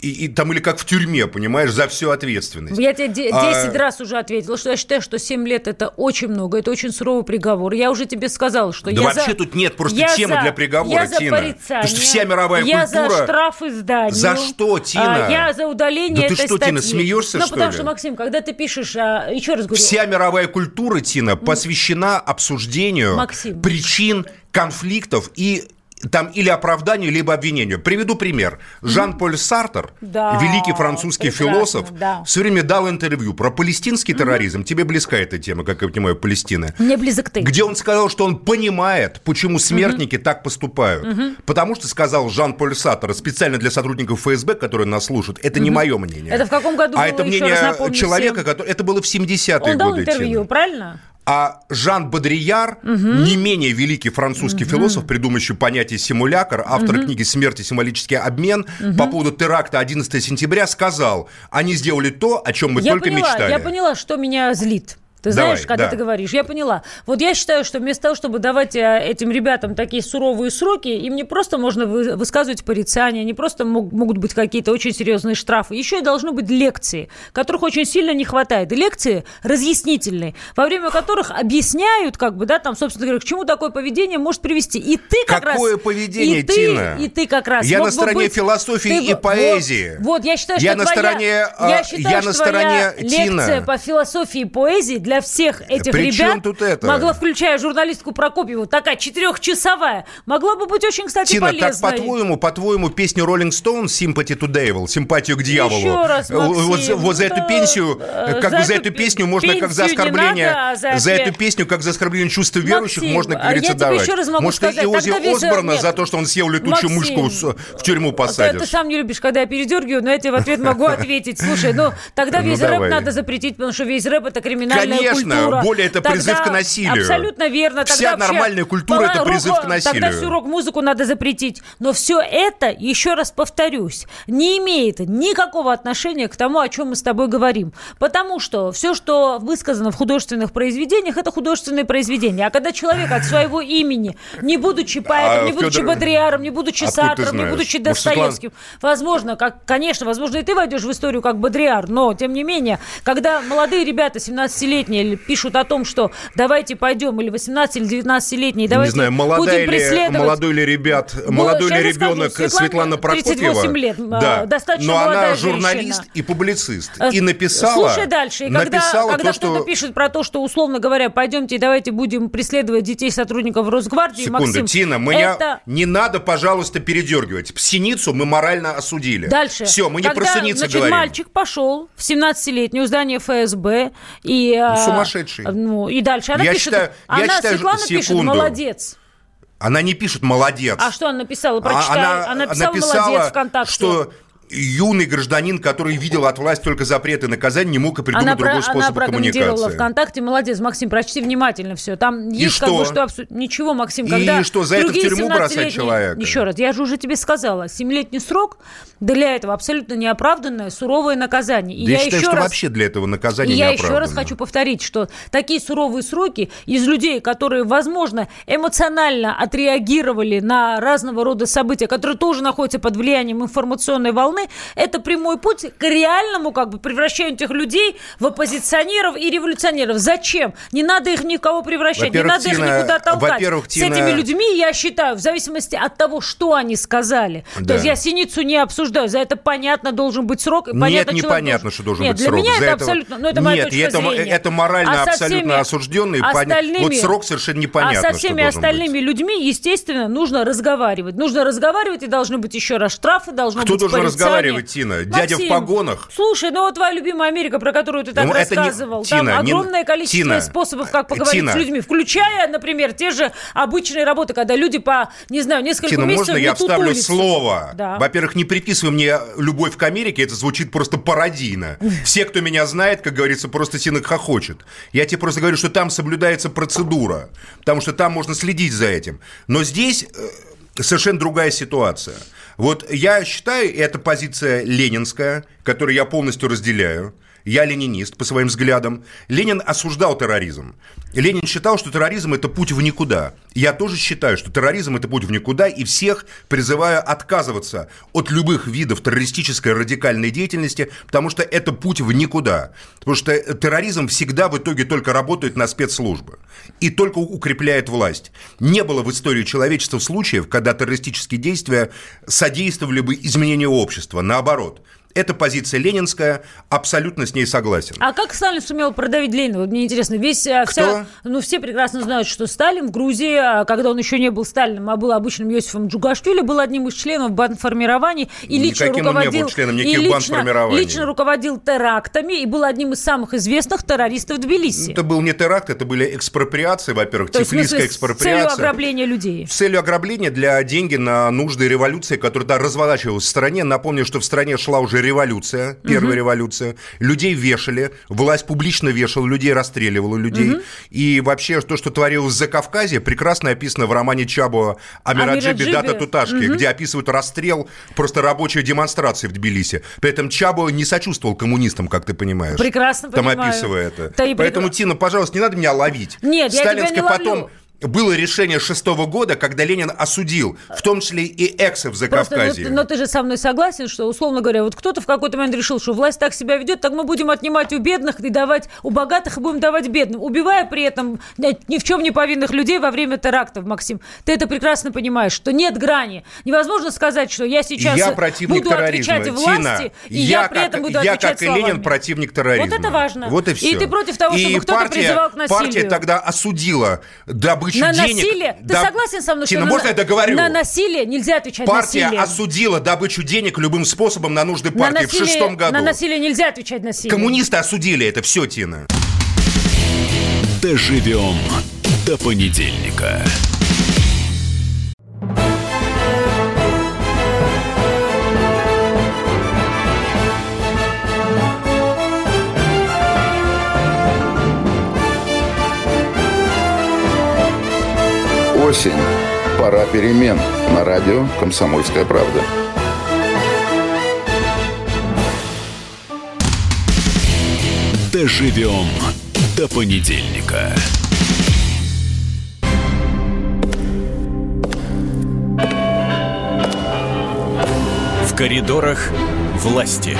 И там или как в тюрьме, понимаешь, за всю ответственность. Я тебе 10 раз уже ответила, что я считаю, что 7 лет это очень много, это очень суровый приговор. Я уже тебе сказала, что да я вообще за... тут нет просто темы для приговора, я Тина. Я за порицание. Потому что вся мировая культура... Я за штрафы изданию. За что, Тина? Я за удаление этой статьи. Да ты что, Тина, смеешься, что ли? Ну, потому что, Максим, когда ты пишешь... Еще раз говорю... Вся мировая культура, Тина, посвящена обсуждению причин конфликтов и... Там или оправданию, либо обвинению. Приведу пример. Жан-Поль Сартр, великий французский философ, все время дал интервью про палестинский терроризм. Тебе близка эта тема, как я понимаю, Палестины. Мне близок ты. Где он сказал, что он понимает, почему смертники так поступают. Потому что, сказал Жан-Поль Сартр, специально для сотрудников ФСБ, которые нас слушают, это не мое мнение. Это в каком году было, еще раз напомню всем? А это мнение человека, который... Это было в 70-е годы. Он дал интервью, правильно? А Жан Бодрияр, не менее великий французский философ, придумавший понятие «симулякр», автор книги «Смерть и символический обмен», по поводу теракта 11 сентября сказал, они сделали то, о чем мы мечтали. Я поняла, что меня злит. Ты знаешь, ты говоришь, я поняла. Вот я считаю, что вместо того, чтобы давать этим ребятам такие суровые сроки, им не просто можно высказывать порицания, не просто могут быть какие-то очень серьезные штрафы, еще и должны быть лекции, которых очень сильно не хватает. И лекции разъяснительные, во время которых объясняют, собственно говоря, к чему такое поведение может привести. И ты как раз... Какое поведение, Тина? И ты как раз... Я на стороне философии и поэзии. Вот, я считаю, что твоя лекция по философии и поэзии для всех этих ребят могла, включая журналистку Прокопьеву, такая четырехчасовая, могла бы быть очень, кстати, Тина, полезной. Тина, так по-твоему песню Rolling Stones «Sympathy to Devil», «Симпатию к дьяволу». Еще раз, Максим. Вот за эту пенсию, песню можно как за оскорбление, за эту песню как за оскорбление чувств верующих, Максим, можно, как говорится, давать. Может, сказать, и Оззи Осборна за то, что он съел летучую мышку, в тюрьму посадишь. Ты сам не любишь, когда я передергиваю, но я тебе в ответ могу ответить. Слушай, тогда весь рэп надо запретить, потому что весь рэп — это криминальная культура. Конечно, более это призыв к насилию. Абсолютно верно. Тогда вся нормальная культура — это призыв к насилию. Тогда всю рок-музыку надо запретить. Но все это, еще раз повторюсь, не имеет никакого отношения к тому, о чем мы с тобой говорим. Потому что все, что высказано в художественных произведениях, это художественные произведения. А когда человек от своего имени, не будучи поэтом, не будучи Бодрияаром, не будучи Сартром, не будучи Достоевским, возможно, возможно, и ты войдешь в историю как Бодрияар, но, тем не менее, когда молодые ребята, 17-летние, пишут о том, что давайте пойдем, или 18, или 19-летние, давайте будем преследовать. Молодой ли ребят, молодой ли ребенок, Светлана Прокопьева. 38 лет, достаточно молодая женщина. Но она журналист и публицист. И написала... Слушай дальше. И когда кто-то пишет про то, что, условно говоря, пойдемте, давайте будем преследовать детей сотрудников Росгвардии, Максим... Тина, не надо, пожалуйста, передергивать. Синицу мы морально осудили. Дальше. Все, мы не про Синицу говорим. Мальчик пошел в 17-летний у здания ФСБ и... Сумасшедший. И дальше она Светлана пишет «молодец». Она не пишет «молодец». А что она написала? Прочитай. Она написала «молодец» ВКонтакте. Что юный гражданин, который видел от власти только запреты и наказания, не мог и придумать другой способ коммуникации. Она прокомментировала ВКонтакте. Молодец, Максим, прочти внимательно все. Там есть Ничего, Максим, когда... И что, за это в тюрьму бросать человека? Еще раз, я же уже тебе сказала, 7-летний срок для этого абсолютно неоправданное, суровое наказание. И я считаю, что вообще для этого наказание неоправданно. Я еще раз хочу повторить, что такие суровые сроки из людей, которые, возможно, эмоционально отреагировали на разного рода события, которые тоже находятся под влиянием информационной волны, волны. Это прямой путь к реальному превращению этих людей в оппозиционеров и революционеров. Зачем? Не надо их никого превращать, не надо их никуда толкать. С этими людьми, я считаю, в зависимости от того, что они сказали. Да. То есть я Синицу не обсуждаю. За это, понятно, должен быть срок. Нет, непонятно, что должен быть срок. Для меня это абсолютно... Ну, это моя точка зрения. Нет, это морально абсолютно осужденный. Вот срок совершенно непонятно. А со всеми остальными людьми, естественно, нужно разговаривать. Нужно разговаривать, и должны быть еще раз штрафы, должно быть порицание. Кто должен разговаривать, Тина? Дядя в погонах? Слушай, ну вот твоя любимая Америка, про которую ты так рассказывал. Там огромное количество способов, как поговорить с людьми. Включая, например, те же обычные работы, когда люди по, не знаю, несколько месяцев метут улицу. Тина, можно я вставлю слово? Да. Во-первых, не приписывай мне любовь к Америке, это звучит просто пародийно. Все, кто меня знает, как говорится, просто Тина хохочет. Я тебе просто говорю, что там соблюдается процедура, потому что там можно следить за этим. Но здесь совершенно другая ситуация. Вот я считаю, это позиция ленинская, которую я полностью разделяю. Я ленинист по своим взглядам. Ленин осуждал терроризм. Ленин считал, что терроризм – это путь в никуда. Я тоже считаю, что терроризм – это путь в никуда, и всех призываю отказываться от любых видов террористической радикальной деятельности, потому что это путь в никуда. Потому что терроризм всегда в итоге только работает на спецслужбы и только укрепляет власть. Не было в истории человечества случаев, когда террористические действия содействовали бы изменению общества. Наоборот. Эта позиция ленинская, абсолютно с ней согласен. А как Сталин сумел продавить Ленина? Вот мне интересно, все прекрасно знают, что Сталин в Грузии, когда он еще не был Сталином, а был обычным Иосифом Джугашвили, был одним из членов банформирований и лично руководил терактами и был одним из самых известных террористов в Тбилиси. Это был не теракт, это были экспроприации, во-первых, тифлисская экспроприация. С целью ограбления людей. С целью ограбления для деньги на нужды революции, которая разворачивалась в стране. Напомню, что в стране шла уже революция, первая революция. Людей вешали, власть публично вешала людей, расстреливала людей. И вообще то, что творилось в Закавказье, прекрасно описано в романе Чабуа «Амираджиби Дата Туташки», где описывают расстрел просто рабочей демонстрации в Тбилиси. При этом Чабуа не сочувствовал коммунистам, как ты понимаешь. Прекрасно там понимаю. Там описывая это. Поэтому, Тина, пожалуйста, не надо меня ловить. Нет, Сталинская я тебя не ловлю. Было решение 6-го года, когда Ленин осудил, в том числе и эксов в Закавказье. Но ты же со мной согласен, что, условно говоря, вот кто-то в какой-то момент решил, что власть так себя ведет, так мы будем отнимать у бедных и давать у богатых, и будем давать бедным, убивая при этом ни в чем не повинных людей во время терактов, Максим. Ты это прекрасно понимаешь, что нет грани. Невозможно сказать, что я сейчас буду отвечать власти, Тина, и я при этом буду отвечать словами. Я, как и Ленин, противник терроризма. Вот это важно. Вот и все. И ты против того, чтобы кто-то призывал к насилию. Партия тогда осудила добычу. На насилие? Ты согласен со мной, Тина, что можно я договорю? На насилие нельзя отвечать насилием. Партия осудила добычу денег любым способом на нужды партии в 1906 году. На насилие нельзя отвечать насилием. Коммунисты осудили это все, Тина. Доживем до понедельника. Осень. Пора перемен. На радио «Комсомольская правда». Доживем до понедельника. В коридорах власти.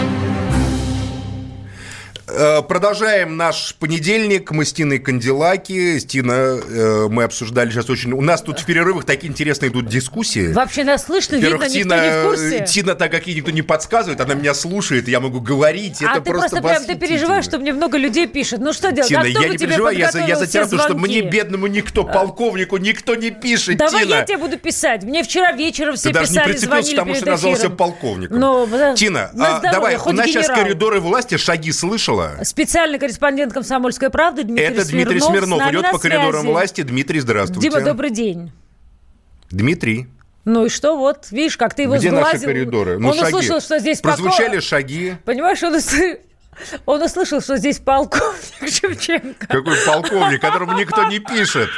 Продолжаем наш понедельник. Мы с Тиной Канделаки. Тина, мы обсуждали сейчас очень... У нас тут в перерывах такие интересные идут дискуссии. Вообще нас слышно, видно, Тина, никто не в курсе. Тина, так как ей никто не подсказывает, она меня слушает, я могу говорить. А это ты просто прям ты переживаешь, что мне много людей пишет. Ну что делать? Тина, я не переживаю, я за тебя, потому что мне, бедному, никто, полковнику, никто не пишет. Давай я тебе буду писать. Мне вчера вечером все писали, звонили перед эфиром. Ты даже не прицепился к тому, что назвался полковником. Тина, давай, у нас сейчас коридоры власти, шаги слышала. Специальный корреспондент «Комсомольской правды» Дмитрий Смирнов идет по коридорам власти. Дмитрий, здравствуйте. Дима, добрый день. Дмитрий. Ну и что, вот, видишь, как ты его сглазил. Где наши коридоры? Ну, он шаги. Услышал, что здесь прозвучали шаги. Понимаешь, он услышал, что здесь полковник Шевченко. Какой полковник, которому никто не пишет.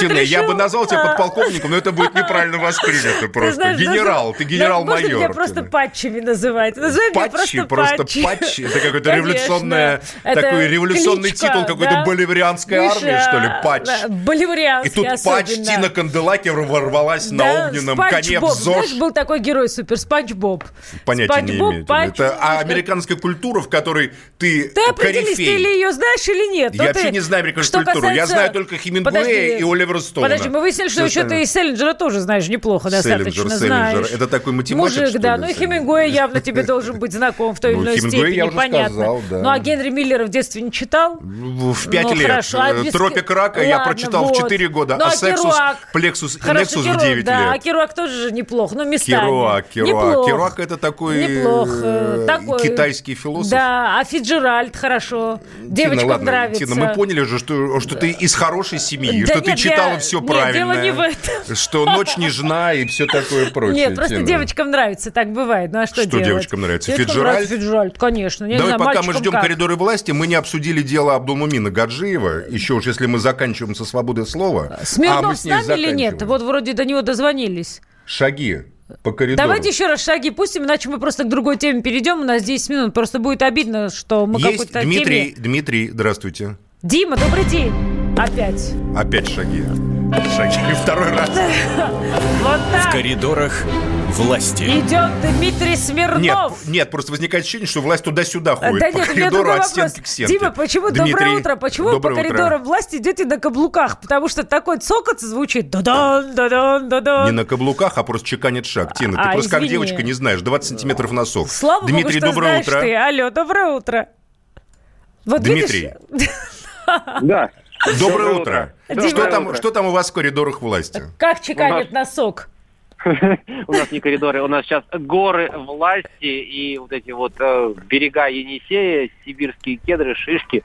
Тина, я бы назвал тебя подполковником, но это будет неправильно воспринято просто. Генерал, ты генерал-майор. Можно меня просто патчами называть. Патчи, просто патчи. Это какой-то революционный титул какой-то боливарианской армии, что ли, патч. Боливарианский. И тут патч Тина Канделаки ворвалась на огненном коне в ЗОЖ. Знаешь, был такой герой супер, Спанч Боб. Понятия не имею. Это американская культура, в которой ты корифей. Ты определись, ты или ее знаешь, или нет. Я вообще не знаю американскую культуру. Я знаю только Хемингуэя и Оливера Стоуна. Подожди, мы выяснили, что еще ты и Селлинджера тоже знаешь неплохо достаточно. Селлинджер. Это такой математик, мужик, да. Ну и Хемингуэй явно тебе должен быть знаком в той или иной степени. Непонятно. Ну а Генри Миллера в детстве не читал? В 5 лет. «Тропик рака» я прочитал в 4 года, а «Сексус», «Плексус» и «Нексус» в 9 лет. Да, а «Керуак» тоже неплохо, но местами. «Керуак» это такой китайский философ. Да, а Фицджеральд хорошо. Девочкам нравится. Тина, мы поняли уже, что ты из хорошей семьи, что ты читала все правильно. Дело не в этом. Что «Ночь нежна» и все такое прочее. Нет, просто девочкам нравится, так бывает. Ну а что делать? Что девочкам нравится? Фицджеральд, конечно. Давай пока мы ждем коридоры власти, мы не обсудили дело Абдулмумина Гаджиева. Еще уж если мы заканчиваем со свободой слова. Смирнов с нами или нет? Вот вроде до него дозвонились. Шаги. По коридору. Давайте еще раз шаги пустим, иначе мы просто к другой теме перейдем. У нас 10 минут. Просто будет обидно, что мы есть какой-то Дмитрий, теме... Дмитрий, здравствуйте. Дима, добрый день. Опять шаги. Шаги второй раз. Вот так. В коридорах власти. Идет Дмитрий Смирнов. Нет, просто возникает ощущение, что власть туда-сюда ходит. Да по нет, коридору от стенки к стенке. Дима, почему Дмитрий, доброе утро? Почему доброе по коридорам власти идете на каблуках? Потому что такой цокот звучит. Да-дан, да-дан, да-дан. Не на каблуках, а просто чеканит шаг. Тина, ты просто извини, как девочка не знаешь. 20 сантиметров носок. Слава Дмитрий, Богу, что доброе знаешь утро. Ты. Алло, доброе утро. Вот Дмитрий. Видишь? Да. Доброе утро. Что там у вас в коридорах власти? Как чеканит носок? У нас не коридоры, у нас сейчас горы власти и вот эти вот берега Енисея, сибирские кедры, шишки,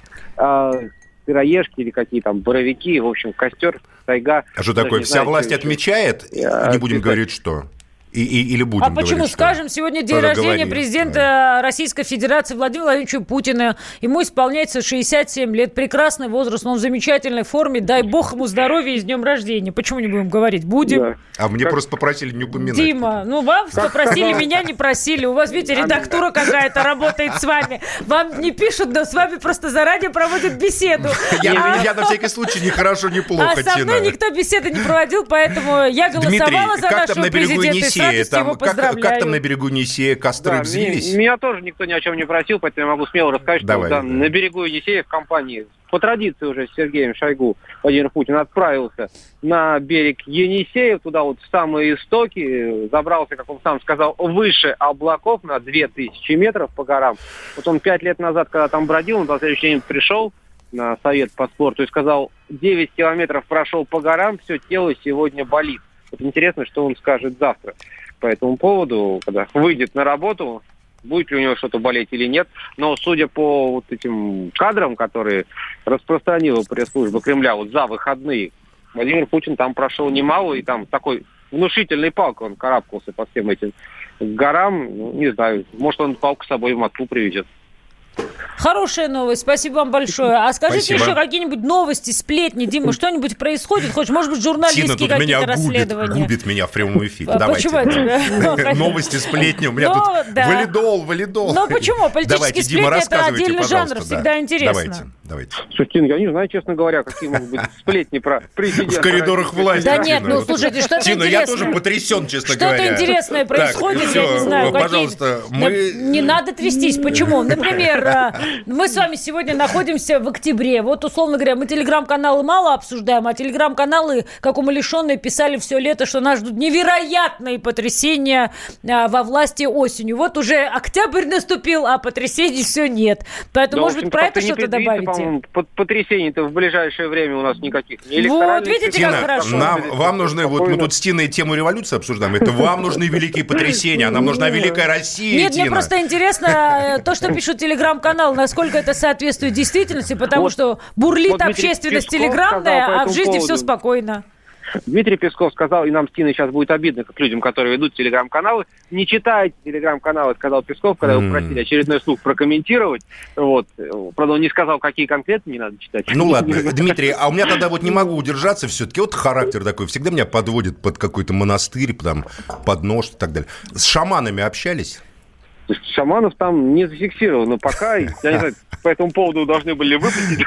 сыроежки или какие там боровики, в общем, костер, тайга. А что такое? Вся власть отмечает? Не будем говорить, что... Или будем а почему? Говорить, скажем, сегодня день рождения президента Российской Федерации Владимира Владимировича Путина. Ему исполняется 67 лет. Прекрасный возраст, он в замечательной форме. Дай бог ему здоровья и с днем рождения. Почему не будем говорить? Будем. Да. А мне просто попросили не упоминать. Дима, ну вам попросили, меня не просили. У вас, видите, редактура какая-то работает с вами. Вам не пишут, но с вами просто заранее проводят беседу. Я на всякий случай не хорошо, не плохо, Тина. А со мной никто беседы не проводил, поэтому я голосовала за нашего президента. Там, как там на берегу Енисея костры взвились? Меня тоже никто ни о чем не просил, поэтому я могу смело рассказать, что там на берегу Енисея в компании по традиции уже с Сергеем Шойгу Владимир Путин отправился на берег Енисея, туда вот в самые истоки, забрался, как он сам сказал, выше облаков на 2000 метров по горам. Вот он 5 лет назад, когда там бродил, он на следующий день пришел на совет по спорту и сказал, 9 километров прошел по горам, все тело сегодня болит. Вот интересно, что он скажет завтра по этому поводу, когда выйдет на работу, будет ли у него что-то болеть или нет. Но судя по вот этим кадрам, которые распространила пресс-служба Кремля вот за выходные, Владимир Путин там прошел немало, и там такой внушительный палкой он карабкался по всем этим горам. Ну, не знаю, может, он палку с собой в Москву привезет. Хорошая новость, спасибо вам большое. А скажите еще какие-нибудь новости, сплетни, Дима, что-нибудь происходит? Хоть, может быть, журналистские Тина, какие-то расследования? Тина губит меня в прямом эфире. Давайте. Новости, сплетни. У меня тут валидол. Ну почему? Политические сплетни — это отдельный жанр, всегда интересно. Давайте. Слушайте, я не знаю, честно говоря, какие могут быть сплетни про президента. В коридорах власти. Да нет, ну слушайте, что-то интересное. Тина, я тоже потрясен, честно говоря. Что-то интересное происходит, я не знаю. Пожалуйста, мы... Не надо трястись, почему? Например, мы с вами сегодня находимся в октябре. Вот, условно говоря, мы телеграм-каналы мало обсуждаем, а телеграм-каналы, как умалишенные, писали все лето, что нас ждут невероятные потрясения во власти осенью. Вот уже октябрь наступил, а потрясений все нет. Поэтому, может быть, про это что-то добавить? Потрясений-то в ближайшее время у нас никаких. Вот, видите, Тина, как хорошо. Вам нужны, вот мы тут с Тиной тему революции обсуждаем, это вам нужны великие потрясения, а нам нужна великая Россия, Тина. Нет, мне просто интересно то, что пишут телеграм-каналы, насколько это соответствует действительности, потому что бурлит общественность телеграмная, а в жизни все спокойно. Дмитрий Песков сказал, и нам с Тиной сейчас будет обидно, как людям, которые ведут телеграм-каналы, не читайте телеграм-каналы, сказал Песков, когда его просили очередной слух прокомментировать. Вот. Правда, он не сказал, какие конкретно не надо читать. Ну ладно, Дмитрий, а у меня тогда вот не могу удержаться все-таки. Вот характер такой, всегда меня подводит под какой-то монастырь, там, под нож и так далее. С шаманами общались? Шаманов там не зафиксировано пока. Я не знаю, по этому поводу должны были выпустить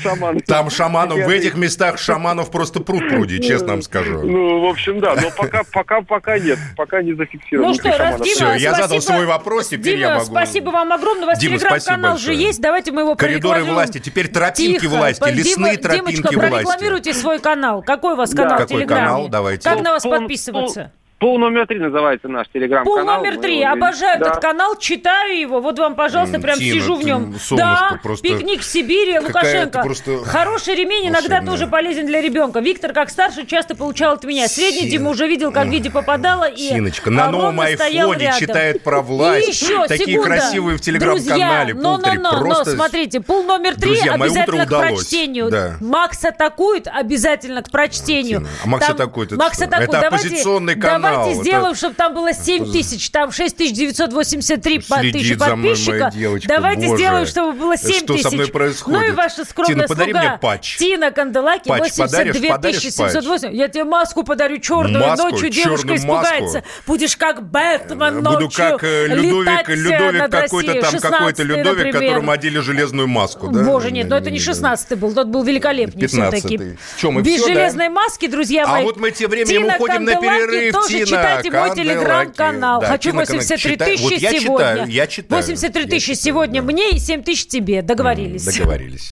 шаманов. Там шаманов, в этих местах шаманов просто пруд пруди, честно вам скажу. Ну, в общем, да. Но пока нет. Пока не зафиксировано. Ну что, раз, Дима, все, я задал свой вопрос, теперь Дима, я могу... спасибо вам огромное. У вас телеграм-канал же есть. Давайте мы его прорекламируем. Коридоры власти, теперь тропинки власти, лесные тропинки власти. Димочка, прорекламируйте свой канал. Какой у вас канал в телеграме? Как на вас подписываться? Пол номер 3 называется наш телеграм-канал. Пол номер 3. Обожаю этот канал, читаю его. Вот вам, пожалуйста, прям Тина, сижу в нем. Да, пикник в Сибири, Лукашенко. Просто... Хороший ремень иногда тоже полезен для ребенка. Виктор, как старший, часто получал от меня. Средний Дима уже видел, как Виде попадала. И Синочка, на новом айфоне читает про власть. И еще, такие секунда. Красивые в телеграм-канале. Друзья, просто... смотрите, пул номер 3 друзья, обязательно к прочтению. Да. Макс атакует обязательно к прочтению. Макс атакует. Это оппозиционный канал. Давайте сделаем, чтобы там было 7 тысяч, там 6983 тысячи подписчика. Девочка, давайте сделаем, чтобы было 7 что тысяч. Ну и ваша скромная слуга Тина Канделаки, 82708. Я тебе маску подарю черную, маску, ночью девушка испугается. Маску. Будешь как Бэтмен ночью. Буду как Людовик какой-то там, какой-то Людовик, которому одели железную маску. Да? Боже, нет, но это не 16-й был, тот был великолепней 15-й. Все-таки. Без железной маски, друзья мои. А вот мы тем временем уходим на перерыв. Читайте мой телеграм-канал. Да, хочу 83 тысячи вот сегодня. Я читаю. 83 тысячи сегодня мне и 7 тысяч тебе. Договорились. Договорились.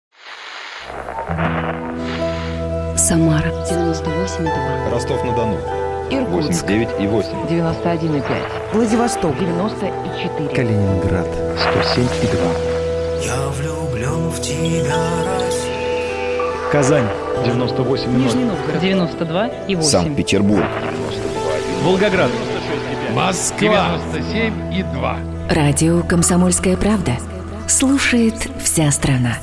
Самара. 98,2. Ростов-на-Дону. Иркутск. 89,8. 91,5. Владивосток. 90,4. Калининград. 107,2. Я влюблен в тебя, Россия. Казань. 98,0. Нижний Новгород. 92,8. Санкт-Петербург. 92,8. Волгоград. 96,5. Москва. 97,2. Радио «Комсомольская правда». Слушает вся страна.